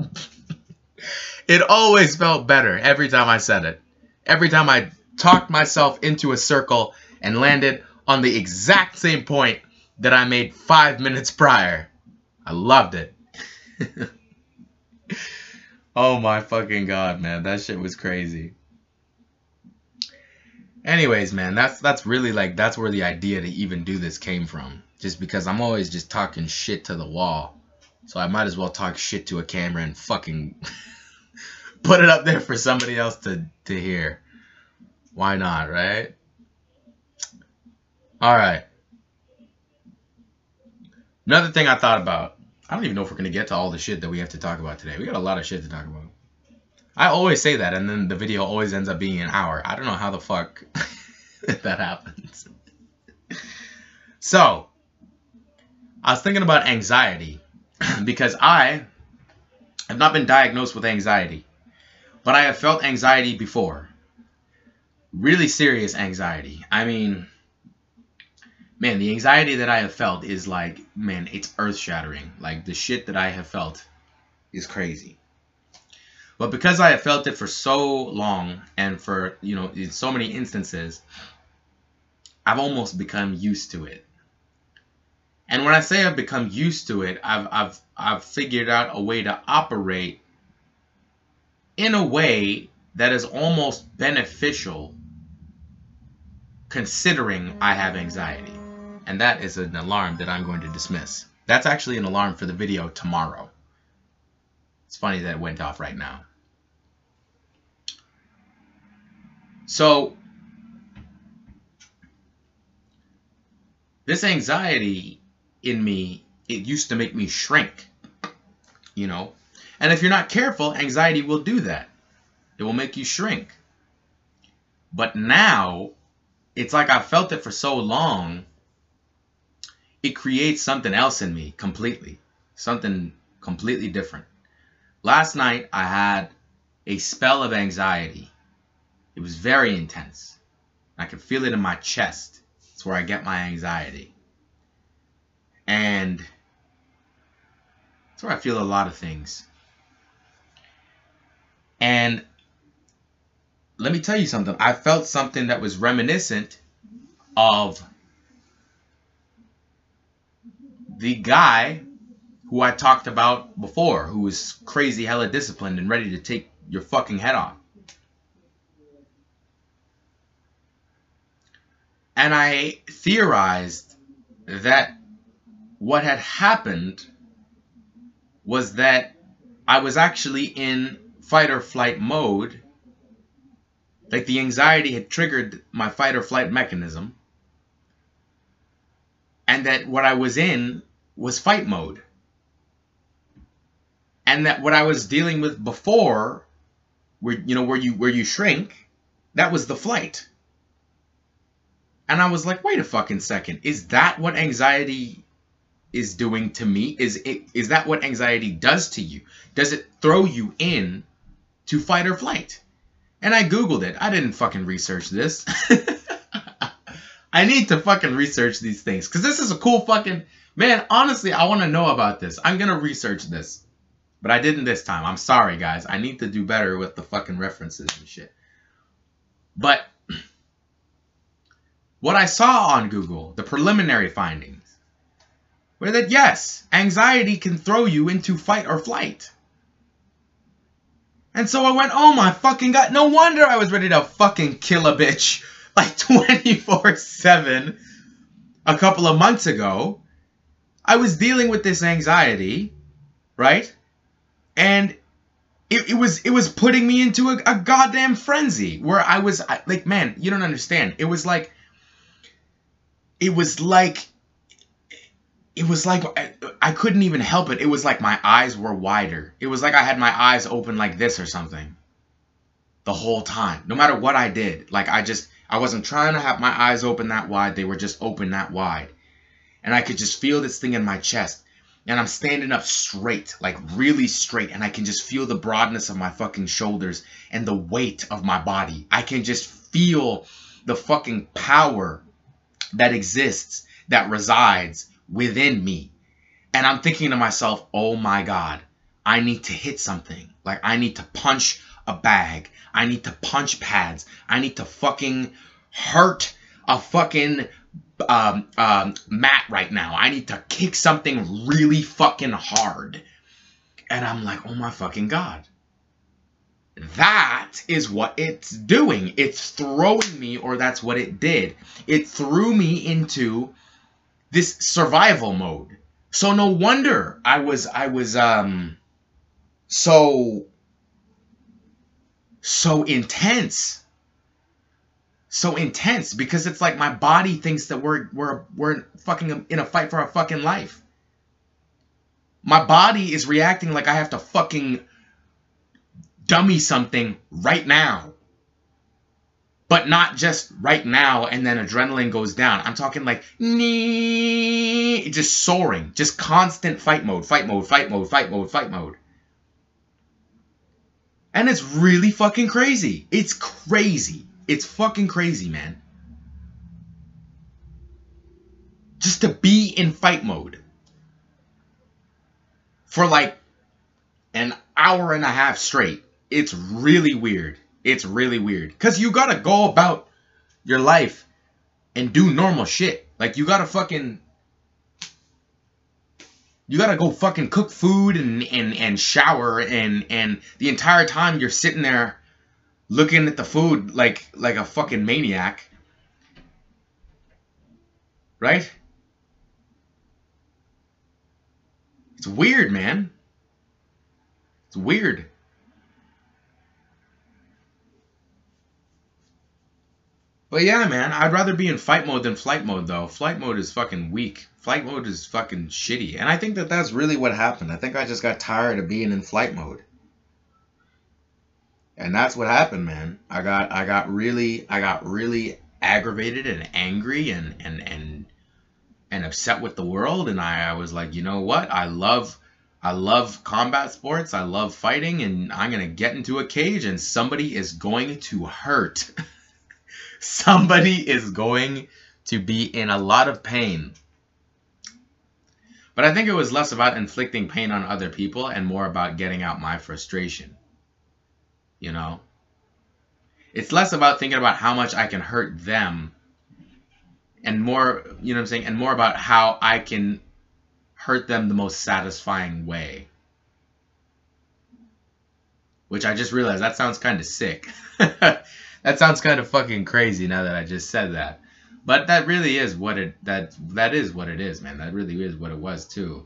better every time I said it. Every time I talked myself into a circle and landed on the exact same point that I made 5 minutes prior. I loved it. Oh my fucking God, man. That shit was crazy. Anyways, man, that's really like, that's where the idea to even do this came from. Just because I'm always just talking shit to the wall. So I might as well talk shit to a camera and fucking put it up there for somebody else to hear. Why not, right? All right. Another thing I thought about. I don't even know if we're going to get to all the shit that we have to talk about today. We got a lot of shit to talk about. I always say that, and then the video always ends up being an hour. I don't know how the fuck that happens. So, I was thinking about anxiety, because I have not been diagnosed with anxiety, but I have felt anxiety before. Really serious anxiety. I mean, man, the anxiety that I have felt is like, man, it's earth-shattering. Like, the shit that I have felt is crazy. But because I have felt it for so long and for, you know, in so many instances, I've almost become used to it. And when I say I've become used to it, I've figured out a way to operate in a way that is almost beneficial, considering I have anxiety. And that is an alarm that I'm going to dismiss. That's actually an alarm for the video tomorrow. It's funny that it went off right now. So, this anxiety in me, it used to make me shrink, you know? And if you're not careful, anxiety will do that. It will make you shrink. But now, it's like I felt it for so long, it creates something else in me completely. Something completely different. Last night, I had a spell of anxiety. It was very intense. I could feel it in my chest. It's where I get my anxiety. And it's where I feel a lot of things. And let me tell you something. I felt something that was reminiscent of the guy who I talked about before, who was crazy hella disciplined and ready to take your fucking head off. And I theorized that what had happened was that I was actually in fight or flight mode, like the anxiety had triggered my fight or flight mechanism, and that what I was in was fight mode, and that what I was dealing with before, where you shrink, that was the flight. And I was like, wait a fucking second, is that what anxiety is doing to me? Is that what anxiety does to you? Does it throw you in to fight or flight? And I Googled it. I didn't fucking research this. I need to fucking research these things, because this is a cool fucking... Man, honestly, I want to know about this. I'm going to research this. But I didn't this time. I'm sorry, guys. I need to do better with the fucking references and shit. But what I saw on Google, the preliminary findings, were that, yes, anxiety can throw you into fight or flight. And so I went, oh my fucking God, no wonder I was ready to fucking kill a bitch like 24/7 a couple of months ago. I was dealing with this anxiety, right? And it was putting me into a goddamn frenzy where I was like, man, you don't understand. It was like I couldn't even help it. It was like my eyes were wider. It was like I had my eyes open like this or something the whole time. No matter what I did. Like I wasn't trying to have my eyes open that wide. They were just open that wide. And I could just feel this thing in my chest. And I'm standing up straight, like really straight. And I can just feel the broadness of my fucking shoulders and the weight of my body. I can just feel the fucking power that exists, that resides within me. And I'm thinking to myself, oh my God, I need to hit something. Like, I need to punch a bag. I need to punch pads. I need to fucking hurt a fucking mat right now. I need to kick something really fucking hard. And I'm like, oh my fucking God. That is what it's doing. It's throwing me, or that's what it did. It threw me into this survival mode. So no wonder I was so intense. So intense, because it's like my body thinks that we're fucking in a fight for our fucking life. My body is reacting like I have to fucking dummy something right now. But not just right now and then adrenaline goes down. I'm talking like, just soaring. Just constant fight mode, fight mode, fight mode, fight mode, fight mode. And it's really fucking crazy. It's crazy. It's fucking crazy, man. Just to be in fight mode for like an hour and a half straight. It's really weird. It's really weird. Because you got to go about your life and do normal shit. Like, you got to fucking... You got to go fucking cook food and shower. And the entire time you're sitting there looking at the food like a fucking maniac. Right? It's weird, man. It's weird. But yeah, man, I'd rather be in fight mode than flight mode, though. Flight mode is fucking weak. Flight mode is fucking shitty. And I think that that's really what happened. I think I just got tired of being in flight mode. And that's what happened, man. I got really aggravated and angry and upset with the world. And I was like, you know what? I love combat sports. I love fighting. And I'm going to get into a cage and somebody is going to hurt. Somebody is going to be in a lot of pain. But I think it was less about inflicting pain on other people and more about getting out my frustration. You know? It's less about thinking about how much I can hurt them and more, you know what I'm saying, and more about how I can hurt them the most satisfying way. Which I just realized that sounds kind of sick. That sounds kind of fucking crazy now that I just said that. But that really is what it, that is what it is, man. That really is what it was, too.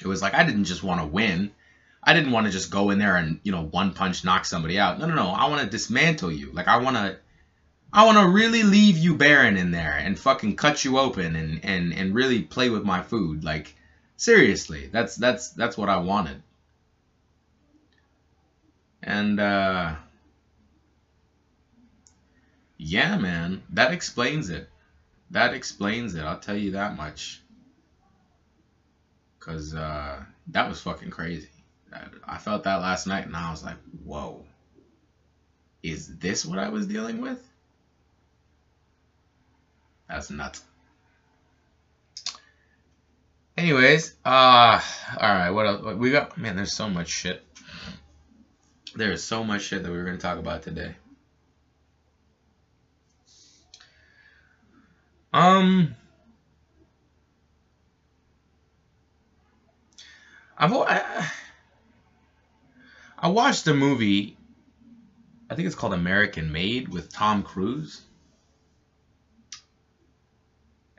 It was like, I didn't just want to win. I didn't want to just go in there and, you know, one punch, knock somebody out. No, no, no. I want to dismantle you. Like, I want to really leave you barren in there and fucking cut you open and really play with my food. Like, seriously, that's what I wanted. And, yeah, man, that explains it. That explains it. I'll tell you that much. 'Cause that was fucking crazy. I felt that last night, and I was like, whoa. Is this what I was dealing with? That's nuts. Anyways, all right, what else? We got, man, there's so much shit. There is so much shit that we were going to talk about today. I watched a movie, I think it's called American Made, with Tom Cruise,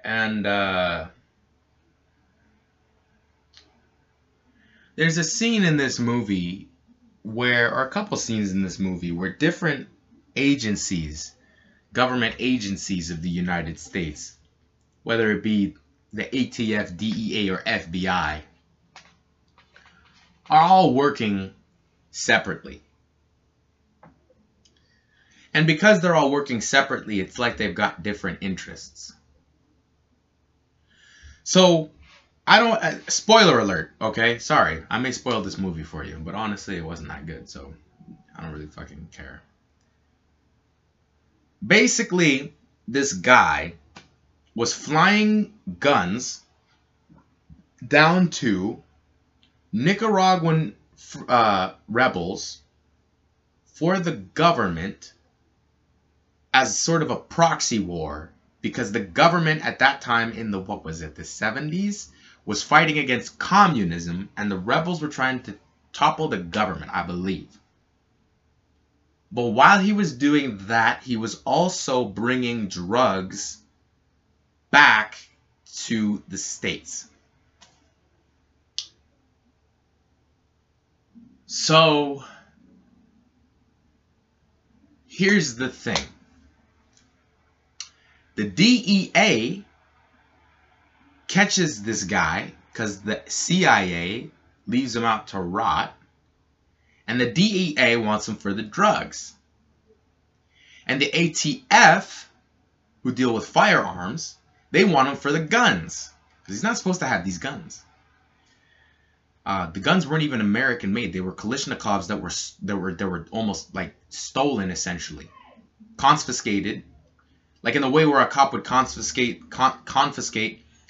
and there's a scene in this movie where, or a couple scenes in this movie where different agencies, government agencies of the United States, whether it be the ATF, DEA, or FBI, are all working separately. And because they're all working separately, it's like they've got different interests. So, I don't... spoiler alert, okay? Sorry, I may spoil this movie for you, but honestly, it wasn't that good, so I don't really fucking care. Basically, this guy was flying guns down to Nicaraguan rebels for the government as sort of a proxy war, because the government at that time in the, what was it, the 70s, was fighting against communism, and the rebels were trying to topple the government, I believe. But while he was doing that, he was also bringing drugs back to the States. So, here's the thing. The DEA catches this guy because the CIA leaves him out to rot, and the DEA wants him for the drugs. And the ATF, who deal with firearms, they want him for the guns, because he's not supposed to have these guns. The guns weren't even American made. They were Kalashnikovs that were almost like stolen, essentially, confiscated, like in the way where a cop would confiscate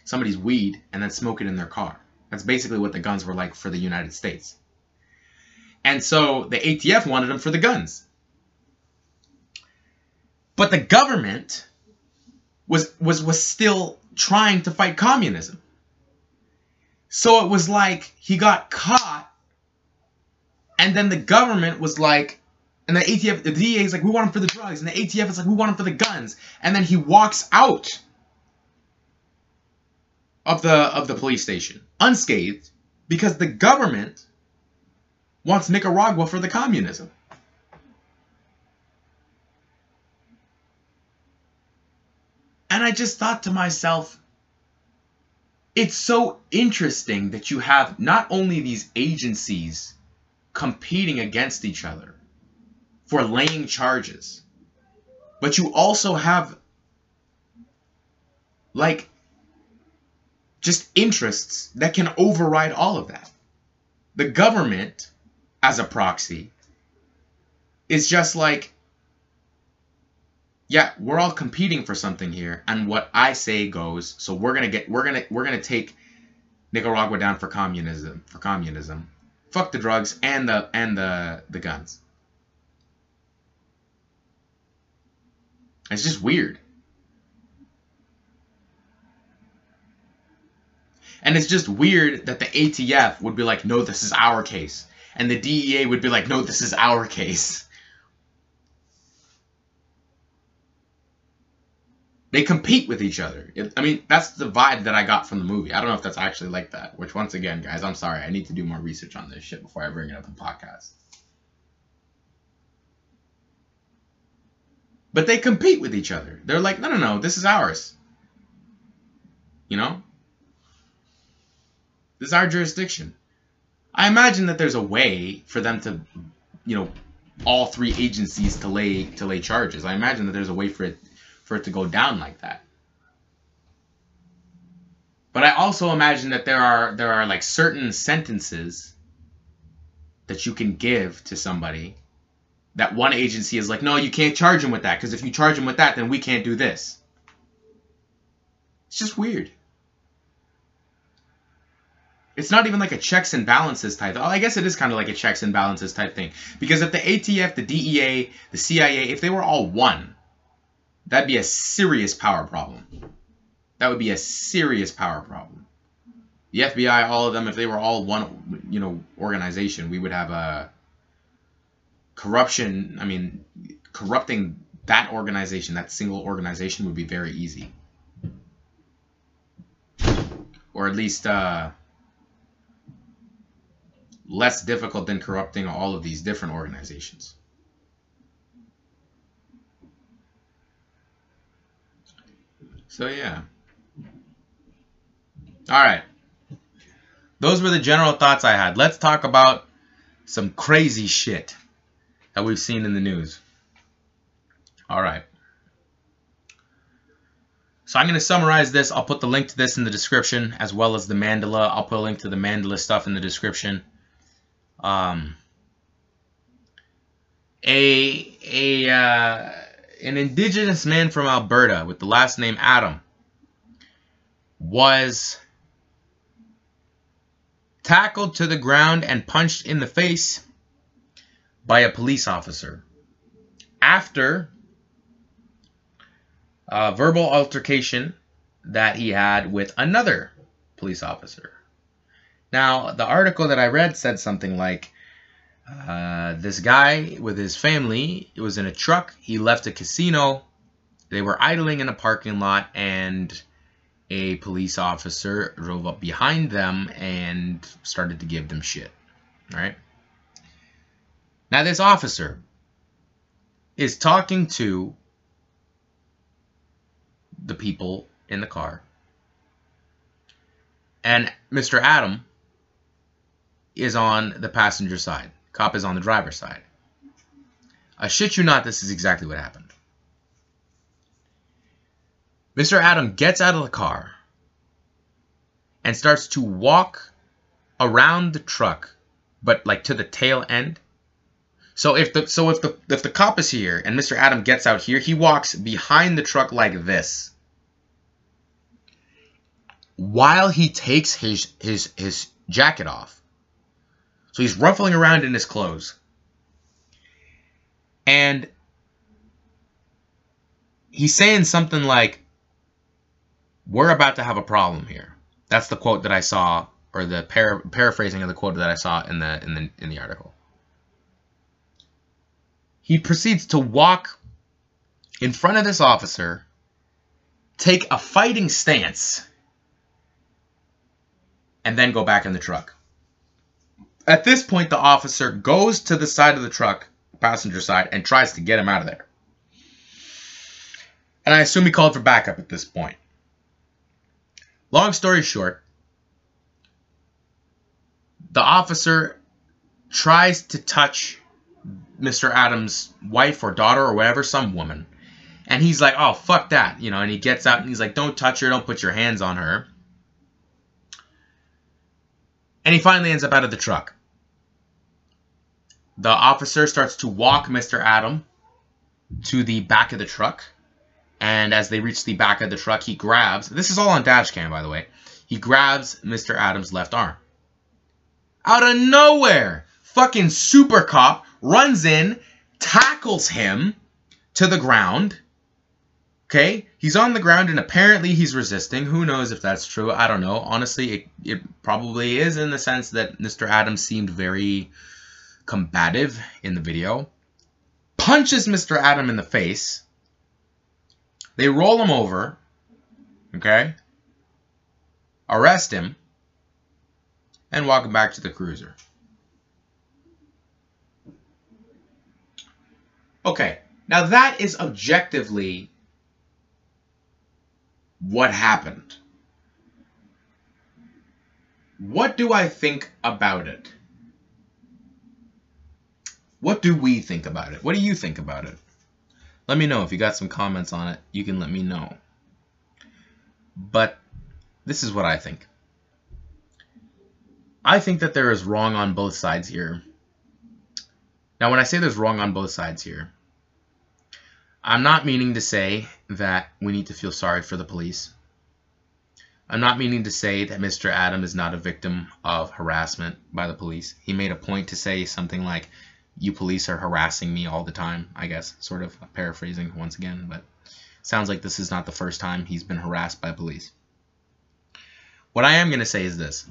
somebody's weed and then smoke it in their car. That's basically what the guns were like for the United States. And so the ATF wanted them for the guns. But the government was still trying to fight communism. So it was like he got caught, and then the government was like, and the ATF, the DEA is like, we want him for the drugs, and the ATF is like, we want him for the guns, and then he walks out of the police station unscathed because the government wants Nicaragua for the communism. And I just thought to myself, it's so interesting that you have not only these agencies competing against each other for laying charges, but you also have, like, just interests that can override all of that. The government, as a proxy, is just like, yeah, we're all competing for something here, and what I say goes. So we're gonna take Nicaragua down for communism. Fuck the drugs and the guns. It's just weird, and it's just weird that the ATF would be like, no, this is our case, and the DEA would be like, no, this is our case. They compete with each other. I mean, that's the vibe that I got from the movie. I don't know if that's actually like that, which, once again, guys, I'm sorry. I need to do more research on this shit before I bring it up in the podcast. But they compete with each other. They're like, no, no, no, this is ours. You know? This is our jurisdiction. I imagine that there's a way for them to, you know, all three agencies to lay charges. I imagine that there's a way for it to go down like that. But I also imagine that there are like certain sentences that you can give to somebody that one agency is like, no, you can't charge him with that, because if you charge him with that, then we can't do this. It's just weird. It's not even like a checks and balances type. I guess it is kind of like a checks and balances type thing, because if the ATF, the DEA, the CIA, if they were all one, that'd be a serious power problem. That would be a serious power problem. The FBI, all of them, if they were all one, you know, organization, we would have a corruption. I mean, corrupting that organization, that single organization, would be very easy. Or at least less difficult than corrupting all of these different organizations. So, yeah. All right. Those were the general thoughts I had. Let's talk about some crazy shit that we've seen in the news. All right. So I'm going to summarize this. I'll put the link to this in the description, as well as the mandala. I'll put a link to the mandala stuff in the description. An indigenous man from Alberta with the last name Adam was tackled to the ground and punched in the face by a police officer after a verbal altercation that he had with another police officer. Now, the article that I read said something like, this guy with his family, it was in a truck. He left a casino. They were idling in a parking lot, and a police officer drove up behind them and started to give them shit. All right. Now, this officer is talking to the people in the car, and Mr. Adam is on the passenger side. Cop is on the driver's side. I shit you not, this is exactly what happened. Mr. Adam gets out of the car and starts to walk around the truck, but like to the tail end. So if the cop is here and Mr. Adam gets out here, he walks behind the truck like this. While he takes his jacket off. So he's ruffling around in his clothes. And he's saying something like, "We're about to have a problem here." That's the quote that I saw, or the paraphrasing of the quote that I saw in the article. He proceeds to walk in front of this officer, take a fighting stance, and then go back in the truck. At this point, the officer goes to the side of the truck, passenger side, and tries to get him out of there. And I assume he called for backup at this point. Long story short, the officer tries to touch Mr. Adams' wife or daughter or whatever, some woman. And he's like, "Oh, fuck that." You know, and he gets out and he's like, "Don't touch her. Don't put your hands on her." And he finally ends up out of the truck. The officer starts to walk Mr. Adam to the back of the truck. And as they reach the back of the truck, he grabs, this is all on dash cam, by the way, he grabs Mr. Adams' left arm. Out of nowhere, fucking super cop runs in, tackles him to the ground. Okay, he's on the ground and apparently he's resisting. Who knows if that's true? I don't know. Honestly, it probably is, in the sense that Mr. Adams seemed very combative in the video. Punches Mr. Adam in the face. They roll him over. Okay. Arrest him. And walk him back to the cruiser. Okay. Now that is objectively what happened. What do I think about it? What do we think about it? What do you think about it? Let me know. If you got some comments on it, you can let me know. But this is what I think. I think that there is wrong on both sides here. Now, when I say there's wrong on both sides here, I'm not meaning to say that we need to feel sorry for the police. I'm not meaning to say that Mr. Adam is not a victim of harassment by the police. He made a point to say something like, "You police are harassing me all the time," I guess, sort of paraphrasing once again, but sounds like this is not the first time he's been harassed by police. What I am going to say is this.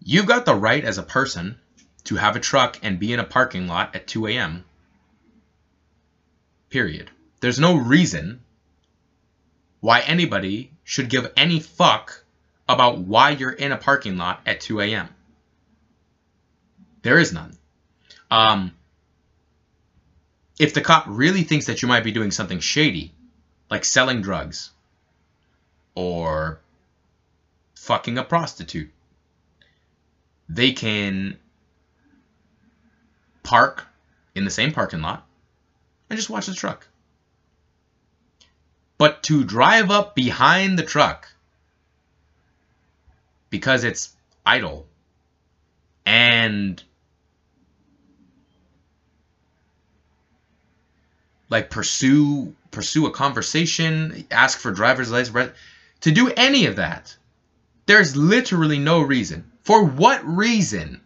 You've got the right as a person to have a truck and be in a parking lot at 2 a.m. Period. There's no reason why anybody should give any fuck about why you're in a parking lot at 2 a.m. There is none. If the cop really thinks that you might be doing something shady, like selling drugs or fucking a prostitute, they can park in the same parking lot and just watch the truck. But to drive up behind the truck because it's idle and like pursue a conversation, ask for driver's license, to do any of that, there's literally no reason. For what reason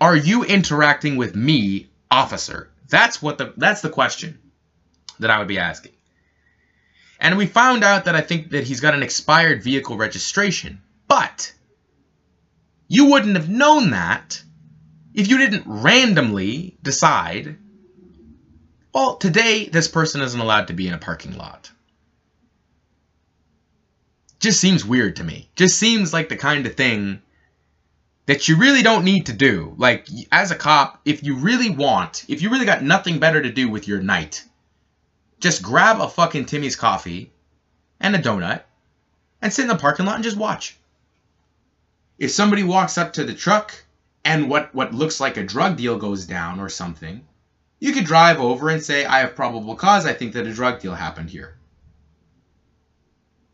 are you interacting with me, officer? That's the question that I would be asking. And we found out that I think that he's got an expired vehicle registration, but you wouldn't have known that if you didn't randomly decide, well, today this person isn't allowed to be in a parking lot. Just seems weird to me. Just seems like the kind of thing that you really don't need to do. Like, as a cop, if you really got nothing better to do with your night, just grab a fucking Timmy's coffee and a donut and sit in the parking lot and just watch. If somebody walks up to the truck and what looks like a drug deal goes down or something, you could drive over and say, I have probable cause, I think that a drug deal happened here.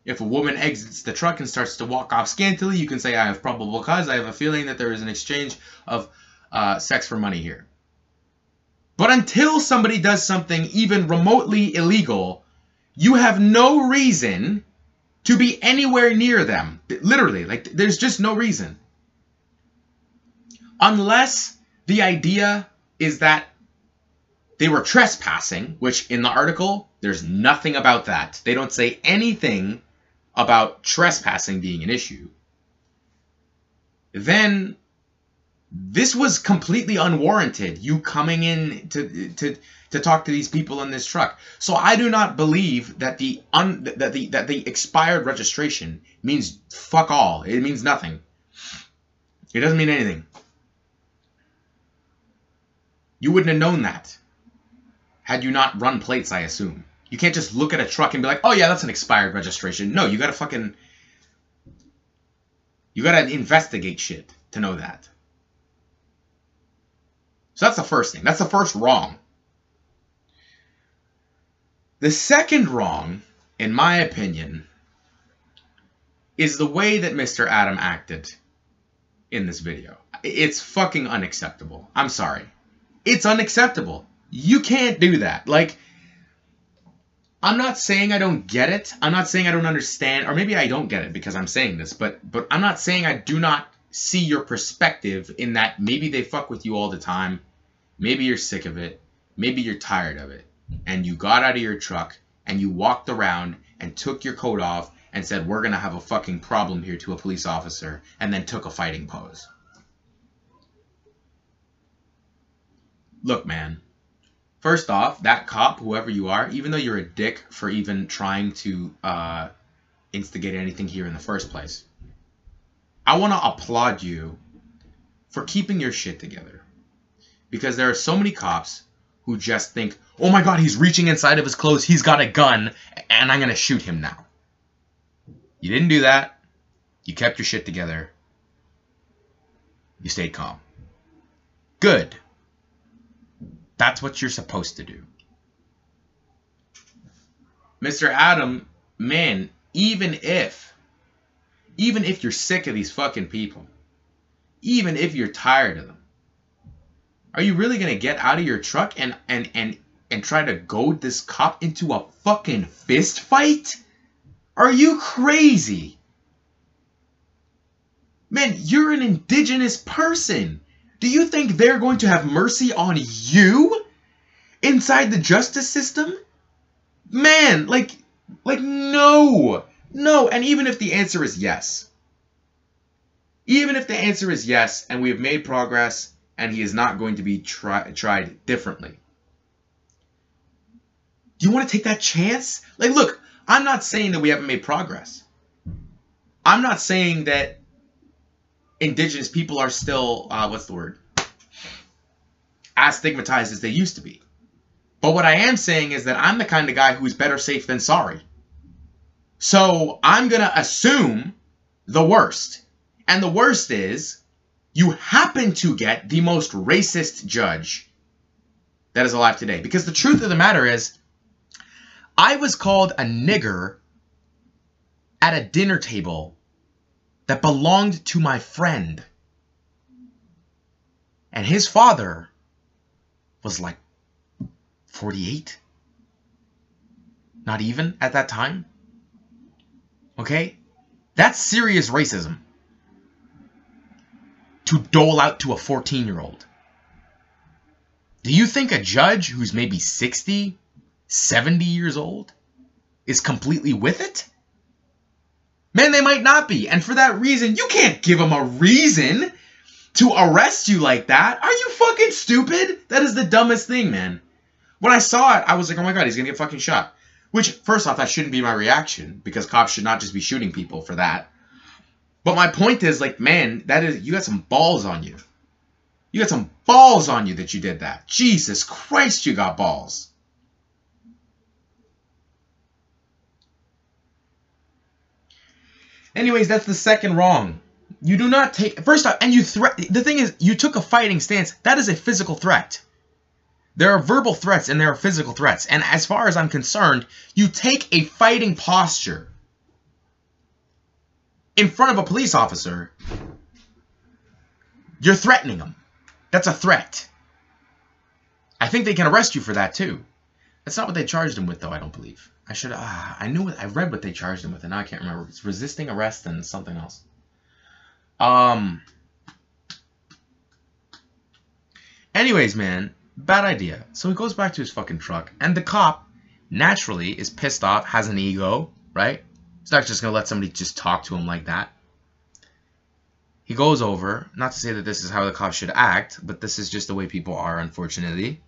If a woman exits the truck and starts to walk off scantily, you can say, I have probable cause, I have a feeling that there is an exchange of sex for money here. But until somebody does something even remotely illegal, you have no reason to be anywhere near them. Literally, like, there's just no reason. Unless the idea is that they were trespassing, which in the article, there's nothing about that. They don't say anything about trespassing being an issue. Then this was completely unwarranted, you coming in to talk to these people in this truck. So I do not believe that the expired registration means fuck all. It means nothing. It doesn't mean anything. You wouldn't have known that had you not run plates, I assume. You can't just look at a truck and be like, oh yeah, that's an expired registration. No, you gotta fucking... you gotta investigate shit to know that. So that's the first thing. That's the first wrong. The second wrong, in my opinion, is the way that Mr. Adam acted in this video. It's fucking unacceptable. I'm sorry. It's unacceptable. You can't do that. Like, I'm not saying I don't get it. I'm not saying I don't understand, or maybe I don't get it because I'm saying this, but I'm not saying I do not see your perspective in that maybe they fuck with you all the time. Maybe you're sick of it. Maybe you're tired of it. And you got out of your truck and you walked around and took your coat off and said, we're going to have a fucking problem here to a police officer, and then took a fighting pose. Look, man, first off, that cop, whoever you are, even though you're a dick for even trying to instigate anything here in the first place, I want to applaud you for keeping your shit together, because there are so many cops who just think, oh my God, he's reaching inside of his clothes, he's got a gun, and I'm going to shoot him now. You didn't do that. You kept your shit together. You stayed calm. Good. That's what you're supposed to do. Mr. Adam, man, even if you're sick of these fucking people, even if you're tired of them, are you really going to get out of your truck and try to goad this cop into a fucking fist fight? Are you crazy? Man, you're an indigenous person. Do you think they're going to have mercy on you inside the justice system? Man, like no. No, and even if the answer is yes, even if the answer is yes, and we have made progress, and he is not going to be tried differently, do you want to take that chance? Like, look, I'm not saying that we haven't made progress. I'm not saying that indigenous people are still, what's the word, as stigmatized as they used to be. But what I am saying is that I'm the kind of guy who is better safe than sorry. So I'm going to assume the worst. And the worst is you happen to get the most racist judge that is alive today. Because the truth of the matter is, I was called a nigger at a dinner table that belonged to my friend. And his father was like 48. Not even at that time. Okay? That's serious racism. To dole out to a 14-year-old. Do you think a judge who's maybe 60, 70 years old is completely with it? Man, they might not be. And for that reason, you can't give them a reason to arrest you like that. Are you fucking stupid? That is the dumbest thing, man. When I saw it, I was like, oh my God, he's gonna get fucking shot. Which, first off, that shouldn't be my reaction, because cops should not just be shooting people for that. But my point is, like, man, that is, you got some balls on you. You got some balls on you that you did that. Jesus Christ, you got balls. Anyways, that's the second wrong. You do not take... First off, and you threat... The thing is, you took a fighting stance. That is a physical threat. There are verbal threats and there are physical threats. And as far as I'm concerned, you take a fighting posture in front of a police officer. You're threatening them. That's a threat. I think they can arrest you for that too. That's not what they charged him with, though, I don't believe. I should... I read what they charged him with, and now I can't remember. It's resisting arrest and something else. Anyways, man, bad idea. So he goes back to his fucking truck, and the cop, naturally, is pissed off, has an ego, right? He's not just gonna let somebody just talk to him like that. He goes over, not to say that this is how the cop should act, but this is just the way people are, unfortunately.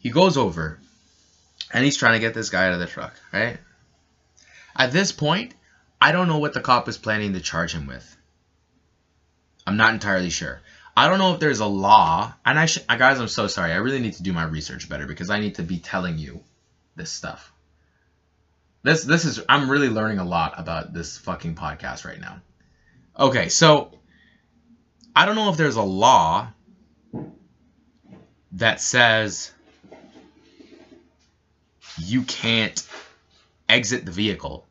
He goes over, and he's trying to get this guy out of the truck, right? At this point, I don't know what the cop is planning to charge him with. I'm not entirely sure. I don't know if there's a law, and guys, I'm so sorry. I really need to do my research better because I need to be telling you this stuff. This is, I'm really learning a lot about this fucking podcast right now. Okay, so I don't know if there's a law that says you can't exit the vehicle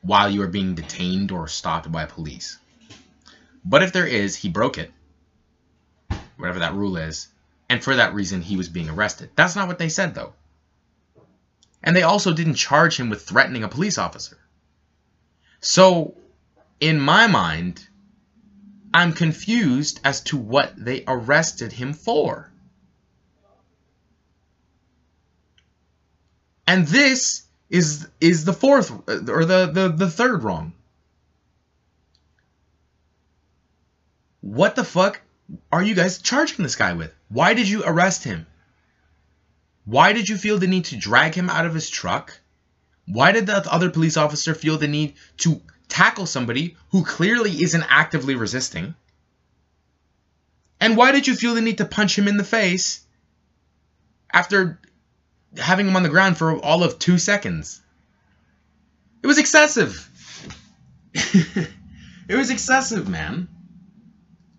while you are being detained or stopped by police. But if there is, he broke it, whatever that rule is, and for that reason, he was being arrested. That's not what they said, though. And they also didn't charge him with threatening a police officer. So, in my mind, I'm confused as to what they arrested him for. And this is the fourth, or the third wrong. What the fuck are you guys charging this guy with? Why did you arrest him? Why did you feel the need to drag him out of his truck? Why did the other police officer feel the need to tackle somebody who clearly isn't actively resisting? And why did you feel the need to punch him in the face after having him on the ground for all of 2 seconds? It was excessive. It was excessive, man.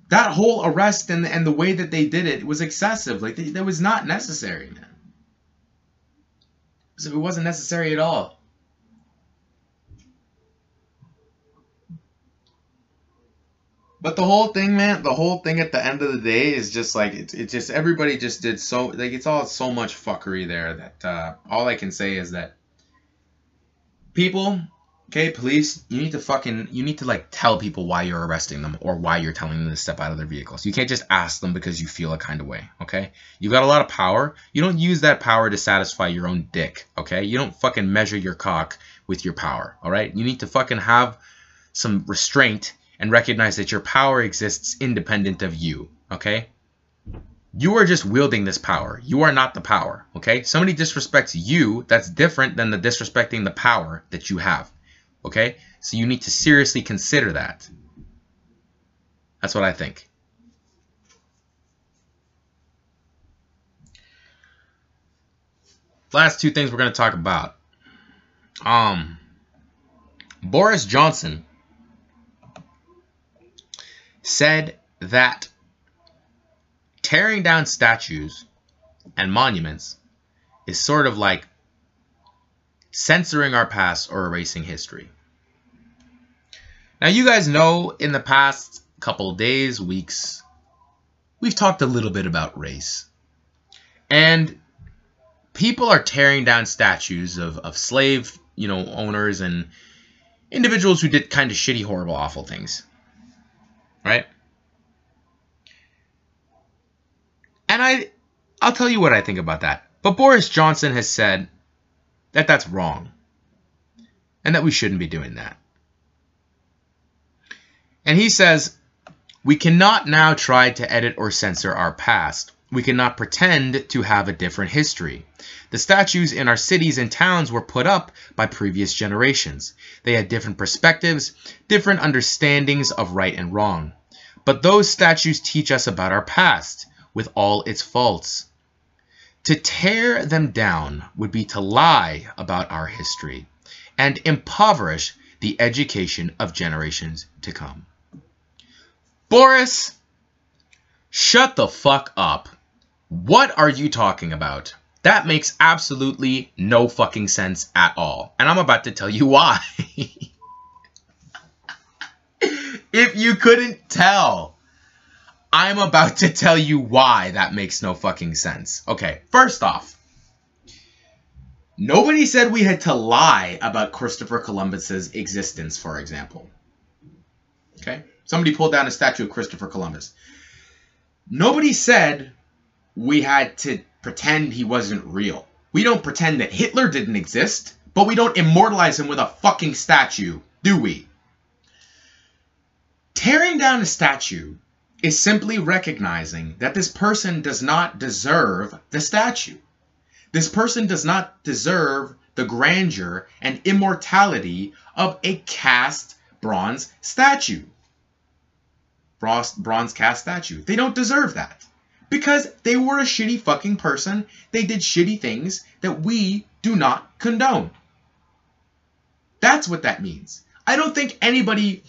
That whole arrest and the way that they did it was excessive. Like, that was not necessary, man. So it wasn't necessary at all. But the whole thing, man, the whole thing at the end of the day is just like, it just, everybody just did so, like, it's all so much fuckery there that all I can say is that people, okay, police, you need to, like, tell people why you're arresting them or why you're telling them to step out of their vehicles. You can't just ask them because you feel a kind of way, okay? You've got a lot of power. You don't use that power to satisfy your own dick, okay? You don't fucking measure your cock with your power, all right? You need to fucking have some restraint and recognize that your power exists independent of you, okay? You are just wielding this power. You are not the power, okay? Somebody disrespects you, that's different than the disrespecting the power that you have, okay? So you need to seriously consider that. That's what I think. Last two things we're going to talk about. Boris Johnson said that tearing down statues and monuments is sort of like censoring our past or erasing history. Now, you guys know in the past couple days, weeks, we've talked a little bit about race. And people are tearing down statues of slave, you know, owners and individuals who did kind of shitty, horrible, awful things. Right? And I'll tell you what I think about that. But Boris Johnson has said that that's wrong and that we shouldn't be doing that. And he says, we cannot now try to edit or censor our past. We cannot pretend to have a different history. The statues in our cities and towns were put up by previous generations. They had different perspectives, different understandings of right and wrong. But those statues teach us about our past, with all its faults. To tear them down would be to lie about our history and impoverish the education of generations to come. Boris, shut the fuck up. What are you talking about? That makes absolutely no fucking sense at all. And I'm about to tell you why. If you couldn't tell, I'm about to tell you why that makes no fucking sense. Okay, first off, nobody said we had to lie about Christopher Columbus's existence, for example. Okay? Somebody pulled down a statue of Christopher Columbus. Nobody said we had to pretend he wasn't real. We don't pretend that Hitler didn't exist, but we don't immortalize him with a fucking statue, do we? Tearing down a statue is simply recognizing that this person does not deserve the statue. This person does not deserve the grandeur and immortality of a cast bronze statue. Bronze cast statue. They don't deserve that because they were a shitty fucking person. They did shitty things that we do not condone. That's what that means. I don't think anybody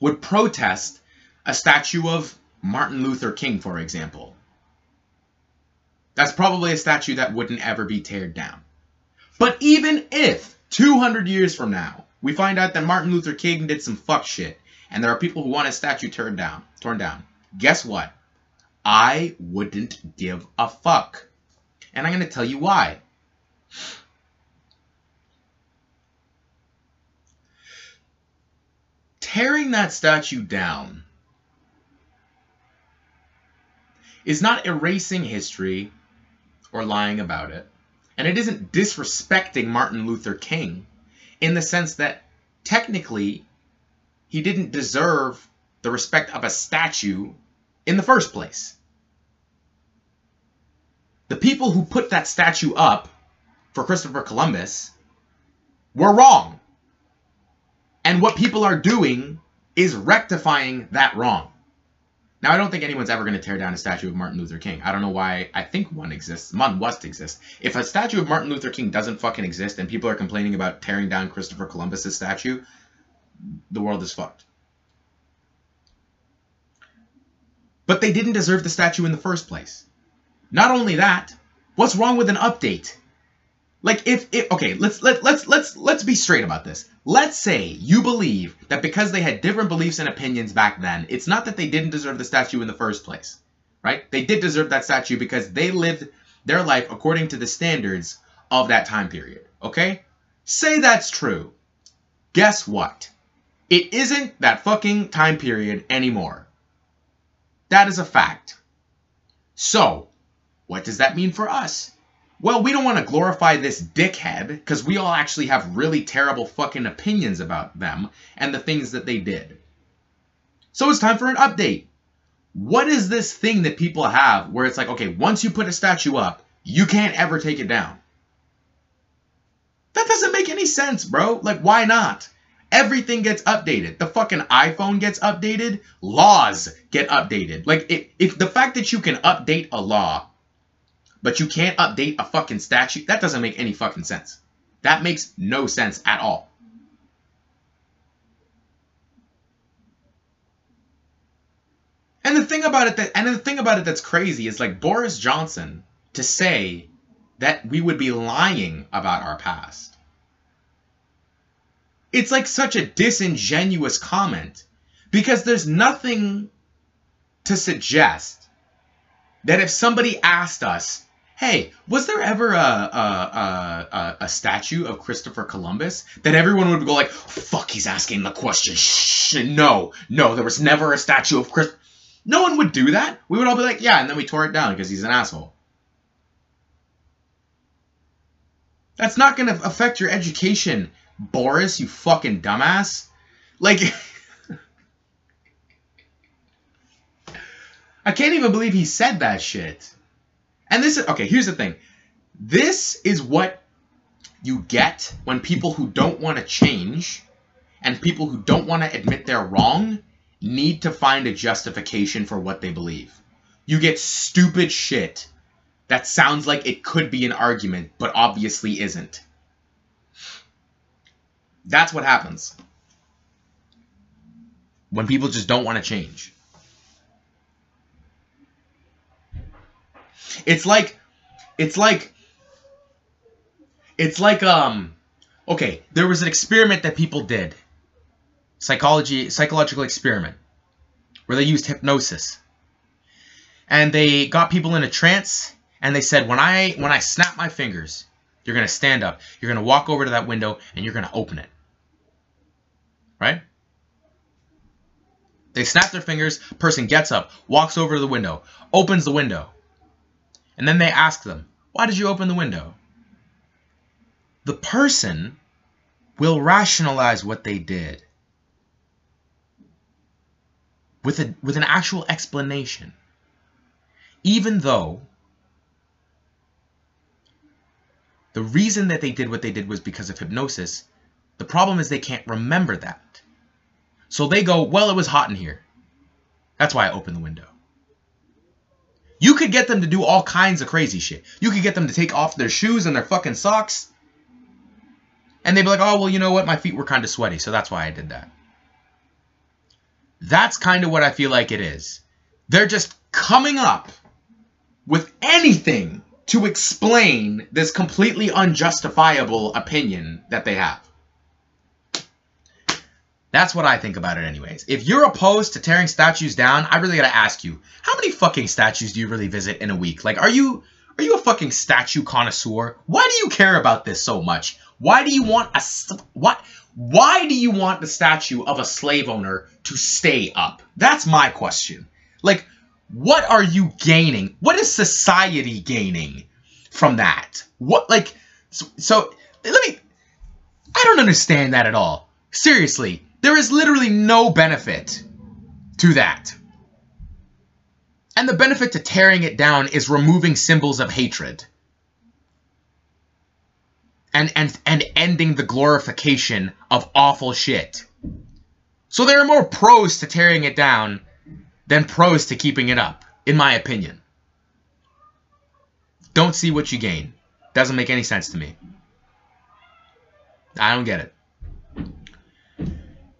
would protest a statue of Martin Luther King, for example. That's probably a statue that wouldn't ever be torn down. But even if 200 years from now we find out that Martin Luther King did some fuck shit, and there are people who want a statue torn down. Guess what? I wouldn't give a fuck. And I'm going to tell you why. Tearing that statue down is not erasing history or lying about it. And it isn't disrespecting Martin Luther King in the sense that technically he didn't deserve the respect of a statue in the first place. The people who put that statue up for Christopher Columbus were wrong. And what people are doing is rectifying that wrong. Now, I don't think anyone's ever going to tear down a statue of Martin Luther King. I don't know why I think one exists. One must exist. If a statue of Martin Luther King doesn't fucking exist and people are complaining about tearing down Christopher Columbus's statue, the world is fucked. But they didn't deserve the statue in the first place. Not only that, what's wrong with an update? Like let's be straight about this. Let's say you believe that because they had different beliefs and opinions back then, it's not that they didn't deserve the statue in the first place, right? They did deserve that statue because they lived their life according to the standards of that time period, okay? Say that's true. Guess what? It isn't that fucking time period anymore. That is a fact. So, what does that mean for us? Well, we don't want to glorify this dickhead because we all actually have really terrible fucking opinions about them and the things that they did. So it's time for an update. What is this thing that people have where it's like, okay, once you put a statue up, you can't ever take it down? That doesn't make any sense, bro. Like, why not? Everything gets updated. The fucking iPhone gets updated. Laws get updated. Like, if the fact that you can update a law but you can't update a fucking statue, that doesn't make any fucking sense. That makes no sense at all. And the thing about it that's crazy is like Boris Johnson to say that we would be lying about our past. It's like such a disingenuous comment because there's nothing to suggest that if somebody asked us, hey, was there ever a statue of Christopher Columbus? That everyone would go like, fuck, he's asking the question. Shh, no, there was never a statue of Christopher. No one would do that. We would all be like, yeah, and then we tore it down because he's an asshole. That's not going to affect your education, Boris, you fucking dumbass. Like, I can't even believe he said that shit. And this is, okay, here's the thing. This is what you get when people who don't want to change and people who don't want to admit they're wrong need to find a justification for what they believe. You get stupid shit that sounds like it could be an argument, but obviously isn't. That's what happens when people just don't want to change. Okay, there was an experiment that people did. Psychological experiment where they used hypnosis. And they got people in a trance and they said, when I snap my fingers, you're going to stand up. You're going to walk over to that window and you're going to open it. Right? They snap their fingers, person gets up, walks over to the window, opens the window. And then they ask them, why did you open the window? The person will rationalize what they did with an actual explanation. Even though the reason that they did what they did was because of hypnosis, the problem is they can't remember that. So they go, well, it was hot in here. That's why I opened the window. You could get them to do all kinds of crazy shit. You could get them to take off their shoes and their fucking socks. And they'd be like, oh, well, you know what? My feet were kind of sweaty, so that's why I did that. That's kind of what I feel like it is. They're just coming up with anything to explain this completely unjustifiable opinion that they have. That's what I think about it anyways. If you're opposed to tearing statues down, I really gotta ask you, how many fucking statues do you really visit in a week? Like, are you a fucking statue connoisseur? Why do you care about this so much? Why do you want why do you want the statue of a slave owner to stay up? That's my question. Like, what are you gaining? What is society gaining from that? What, like, so let me, I don't understand that at all. Seriously. There is literally no benefit to that. And the benefit to tearing it down is removing symbols of hatred. And ending the glorification of awful shit. So there are more pros to tearing it down than pros to keeping it up, in my opinion. Don't see what you gain. Doesn't make any sense to me. I don't get it.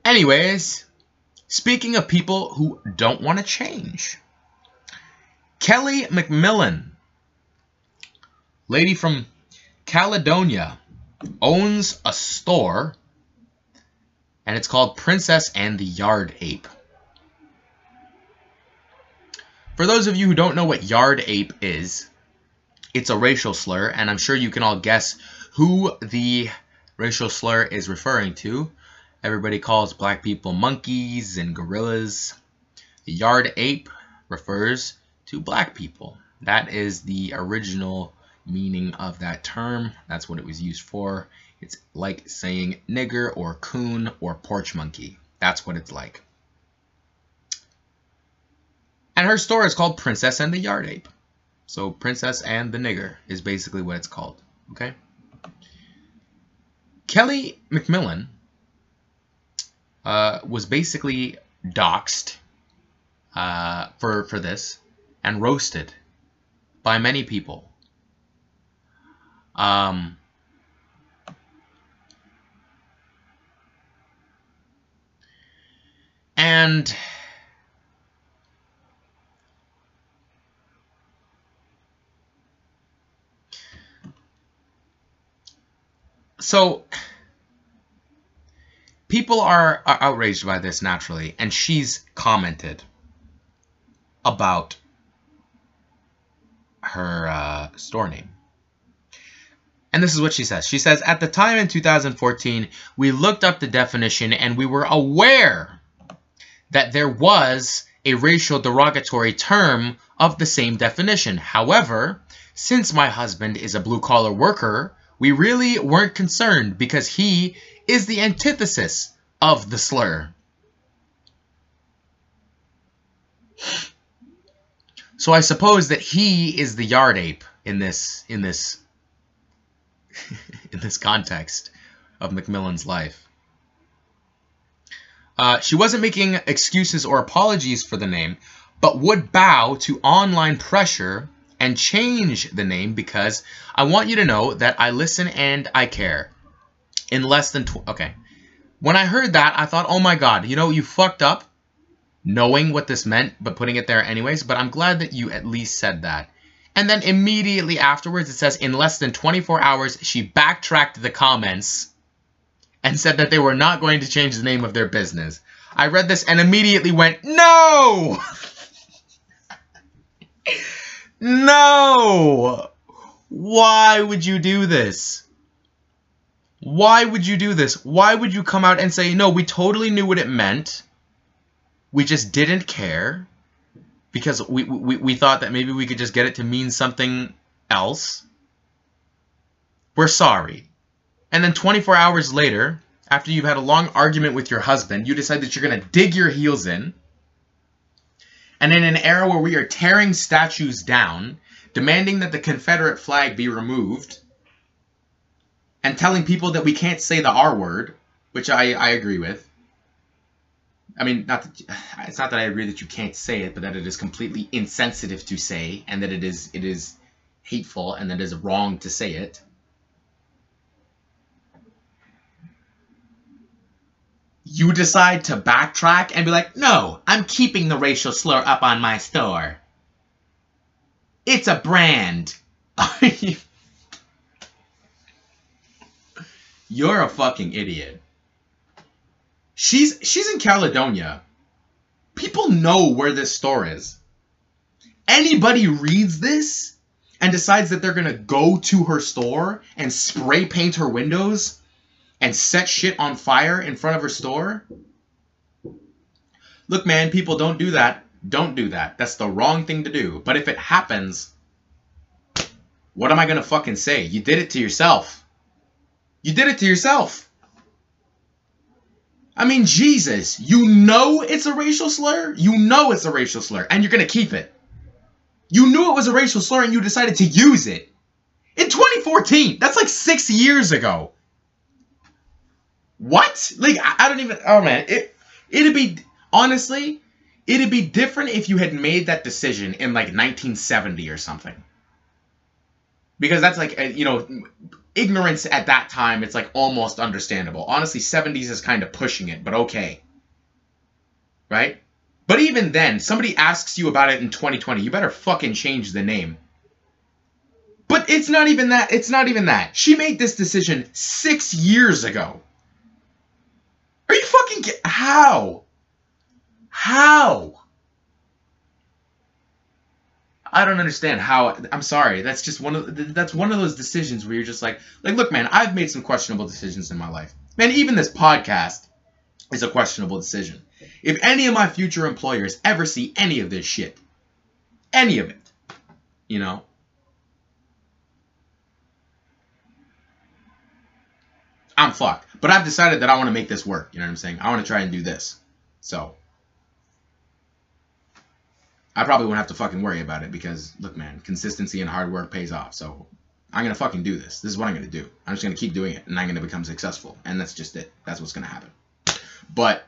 Anyways, speaking of people who don't want to change, Kelly McMillan, lady from Caledonia, owns a store, and it's called Princess and the Yard Ape. For those of you who don't know what yard ape is, it's a racial slur, and I'm sure you can all guess who the racial slur is referring to. Everybody calls black people monkeys and gorillas. The yard ape refers to black people. That is the original meaning of that term. That's what it was used for. It's like saying nigger or coon or porch monkey. That's what it's like. And her store is called Princess and the Yard Ape. So Princess and the Nigger is basically what it's called. Okay? Kelly McMillan was basically doxxed for this and roasted by many people. And so people are outraged by this naturally, and she's commented about her store name. And this is what she says. She says, at the time in 2014, we looked up the definition and we were aware that there was a racial derogatory term of the same definition. However, since my husband is a blue-collar worker, we really weren't concerned because he is the antithesis of the slur. So I suppose that he is the yard ape in this context of McMillan's life. She wasn't making excuses or apologies for the name, but would bow to online pressure and change the name because I want you to know that I listen and I care. In less than okay. When I heard that, I thought, oh my God, you know, you fucked up knowing what this meant, but putting it there anyways. But I'm glad that you at least said that. And then immediately afterwards, it says, in less than 24 hours, she backtracked the comments and said that they were not going to change the name of their business. I read this and immediately went, no! No! Why would you do this? Why would you do this? Why would you come out and say, no, we totally knew what it meant. We just didn't care because we thought that maybe we could just get it to mean something else. We're sorry. And then 24 hours later, after you've had a long argument with your husband, you decide that you're going to dig your heels in. And in an era where we are tearing statues down, demanding that the Confederate flag be removed, and telling people that we can't say the R word, which I agree with. I mean, it's not that I agree that you can't say it, but that it is completely insensitive to say, and that it is hateful, and that it is wrong to say it. You decide to backtrack and be like, no, I'm keeping the racial slur up on my store. It's a brand. You're a fucking idiot. She's in Caledonia. People know where this store is. Anybody reads this and decides that they're going to go to her store and spray paint her windows and set shit on fire in front of her store? Look, man, people don't do that. Don't do that. That's the wrong thing to do. But if it happens, what am I going to fucking say? You did it to yourself. You did it to yourself. I mean, Jesus, you know it's a racial slur. You know it's a racial slur, and you're going to keep it. You knew it was a racial slur, and you decided to use it. In 2014, that's like 6 years ago. What? Like, I don't even... Oh, man. It'd be... Honestly, it'd be different if you had made that decision in, like, 1970 or something. Because that's, like, you know... Ignorance at that time, it's like almost understandable. Honestly, 70s is kind of pushing it, but okay. Right? But even then, somebody asks you about it in 2020, you better fucking change the name. But it's not even that. It's not even that. She made this decision 6 years ago. Are you fucking kidding? How? How? I don't understand how. I'm sorry. That's just one of those decisions where you're just like, look, man, I've made some questionable decisions in my life. Man, even this podcast is a questionable decision. If any of my future employers ever see any of this shit, any of it, you know. I'm fucked. But I've decided that I want to make this work. You know what I'm saying? I want to try and do this. So. I probably won't have to fucking worry about it because, look, man, consistency and hard work pays off. So I'm going to fucking do this. This is what I'm going to do. I'm just going to keep doing it, and I'm going to become successful. And that's just it. That's what's going to happen. But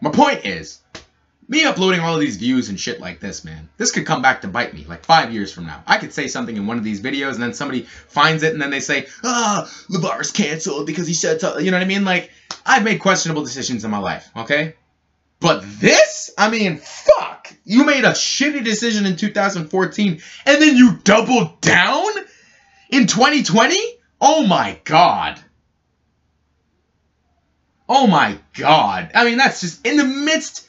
my point is, me uploading all of these views and shit like this, man, this could come back to bite me like 5 years from now. I could say something in one of these videos, and then somebody finds it, and then they say, ah, LeBar's canceled because he said so. You know what I mean? Like, I've made questionable decisions in my life, okay? But this? I mean, fuck! You made a shitty decision in 2014, and then you doubled down in 2020? Oh my god. Oh my god. I mean, that's just in the midst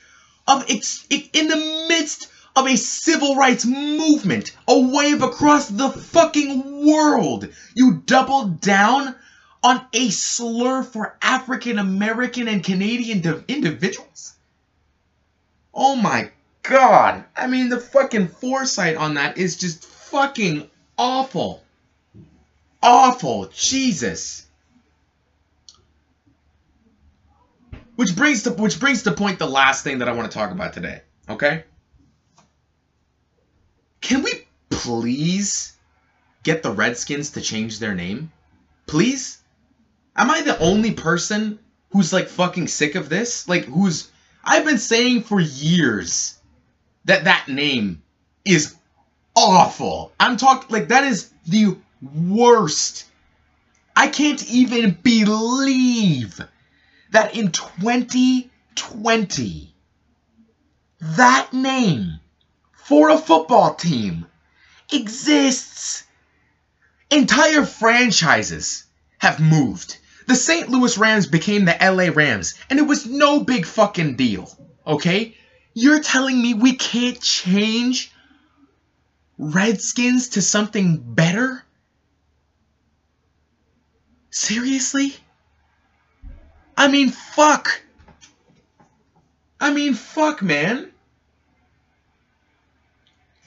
of a civil rights movement, a wave across the fucking world. You doubled down on a slur for African American and Canadian individuals? Oh my god. I mean, the fucking foresight on that is just fucking awful. Awful. Jesus. Which brings to point the last thing that I want to talk about today, okay? Can we please get the Redskins to change their name? Please? Am I the only person who's like fucking sick of this? Like, who's... I've been saying for years that name is awful. I'm talking, like, that is the worst. I can't even believe that in 2020, that name for a football team exists. Entire franchises have moved. The St. Louis Rams became the LA Rams, and it was no big fucking deal, okay? You're telling me we can't change Redskins to something better? Seriously? I mean, fuck, man.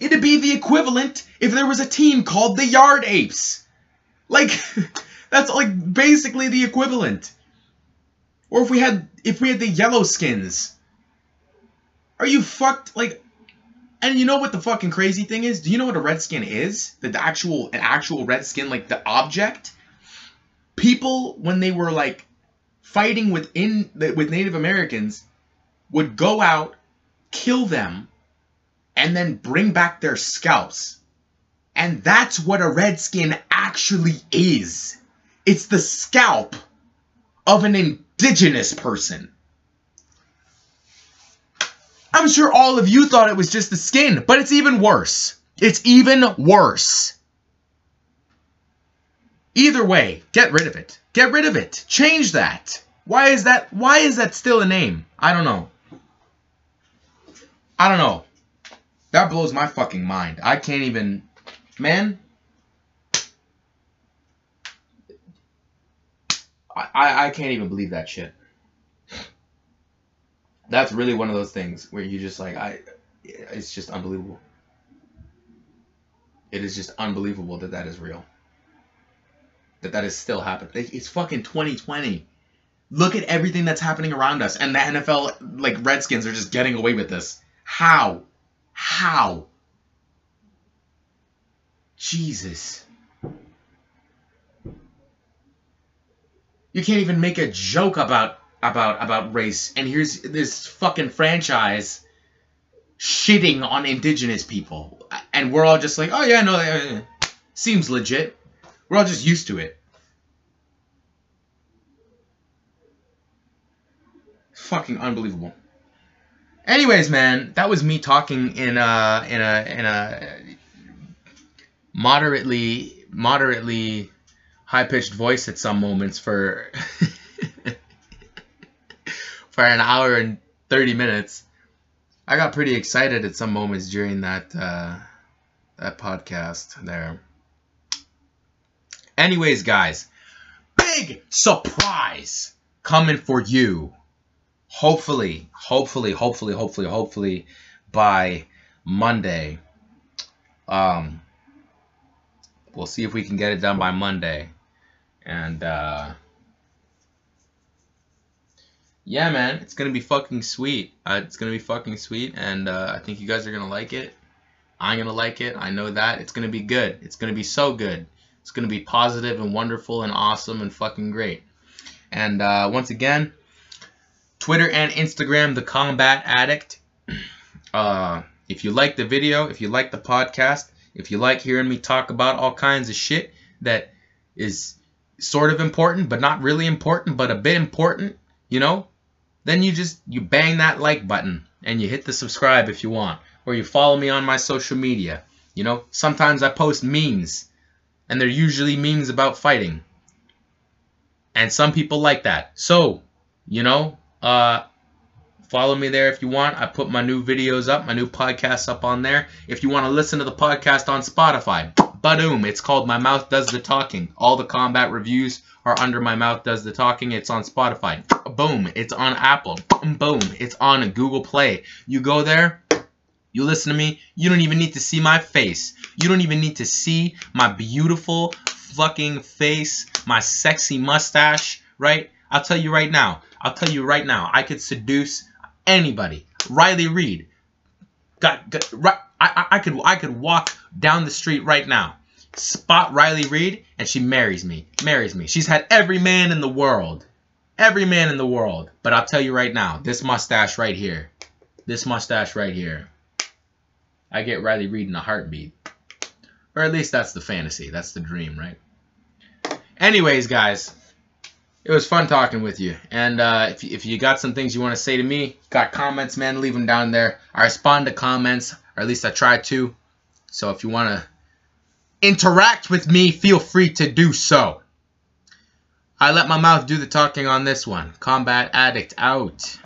It'd be the equivalent if there was a team called the Yard Apes. Like, that's like basically the equivalent. Or if we had the Yellow Skins. Are you fucked? Like, and you know what the fucking crazy thing is? Do you know what a Redskin is? An actual Redskin, like the object? People, when they were like fighting with Native Americans, would go out, kill them, and then bring back their scalps. And that's what a Redskin actually is. It's the scalp of an indigenous person. I'm sure all of you thought it was just the skin, but it's even worse. It's even worse. Either way, get rid of it. Get rid of it. Change that. Why is that still a name? I don't know. That blows my fucking mind. I can't even, man. I can't even believe that shit. That's really one of those things where you just like, it's just unbelievable. It is just unbelievable that is real. That is still happening. It's fucking 2020. Look at everything that's happening around us, and the NFL, like, Redskins are just getting away with this. How? How? Jesus. You can't even make a joke about race, and here's this fucking franchise shitting on indigenous people, and we're all just like, oh yeah, no, seems legit. We're all just used to it. Fucking unbelievable. Anyways, man, that was me talking in a moderately high-pitched voice at some moments for for an hour and 30 minutes. I got pretty excited at some moments during that podcast there. Anyways, guys, big surprise coming for you. Hopefully by Monday. We'll see if we can get it done by Monday. And, yeah, man, it's going to be fucking sweet. And I think you guys are going to like it. I'm going to like it. I know that. It's going to be good. It's going to be so good. It's going to be positive and wonderful and awesome and fucking great. And once again, Twitter and Instagram, The Combat Addict. If you like the video, if you like the podcast, if you like hearing me talk about all kinds of shit that is sort of important, but not really important, but a bit important, you know, then you bang that like button and you hit the subscribe if you want, or you follow me on my social media. You know, sometimes I post memes, and they're usually memes about fighting, and some people like that. So, you know, follow me there if you want. I put my new videos up, my new podcasts up on there. If you want to listen to the podcast on Spotify, ba-doom, it's called My Mouth Does the Talking. All the combat reviews are under My Mouth Does the Talking. It's on Spotify. Boom, it's on Apple. Boom, it's on Google Play. You go there, you listen to me, you don't even need to see my face. You don't even need to see my beautiful fucking face, my sexy mustache, right? I'll tell you right now, I could seduce anybody. Riley Reid. I could walk down the street right now, spot Riley Reid, and she marries me. She's had every man in the world. But I'll tell you right now, this mustache right here, I get Riley Reid in a heartbeat. Or at least that's the fantasy. That's the dream, right? Anyways, guys, It was fun talking with you. And if you got some things you want to say to me, got comments, man, leave them down there. I respond to comments, or at least I try to. So if you want to interact with me, feel free to do so. I let my mouth do the talking on this one. Combat Addict out.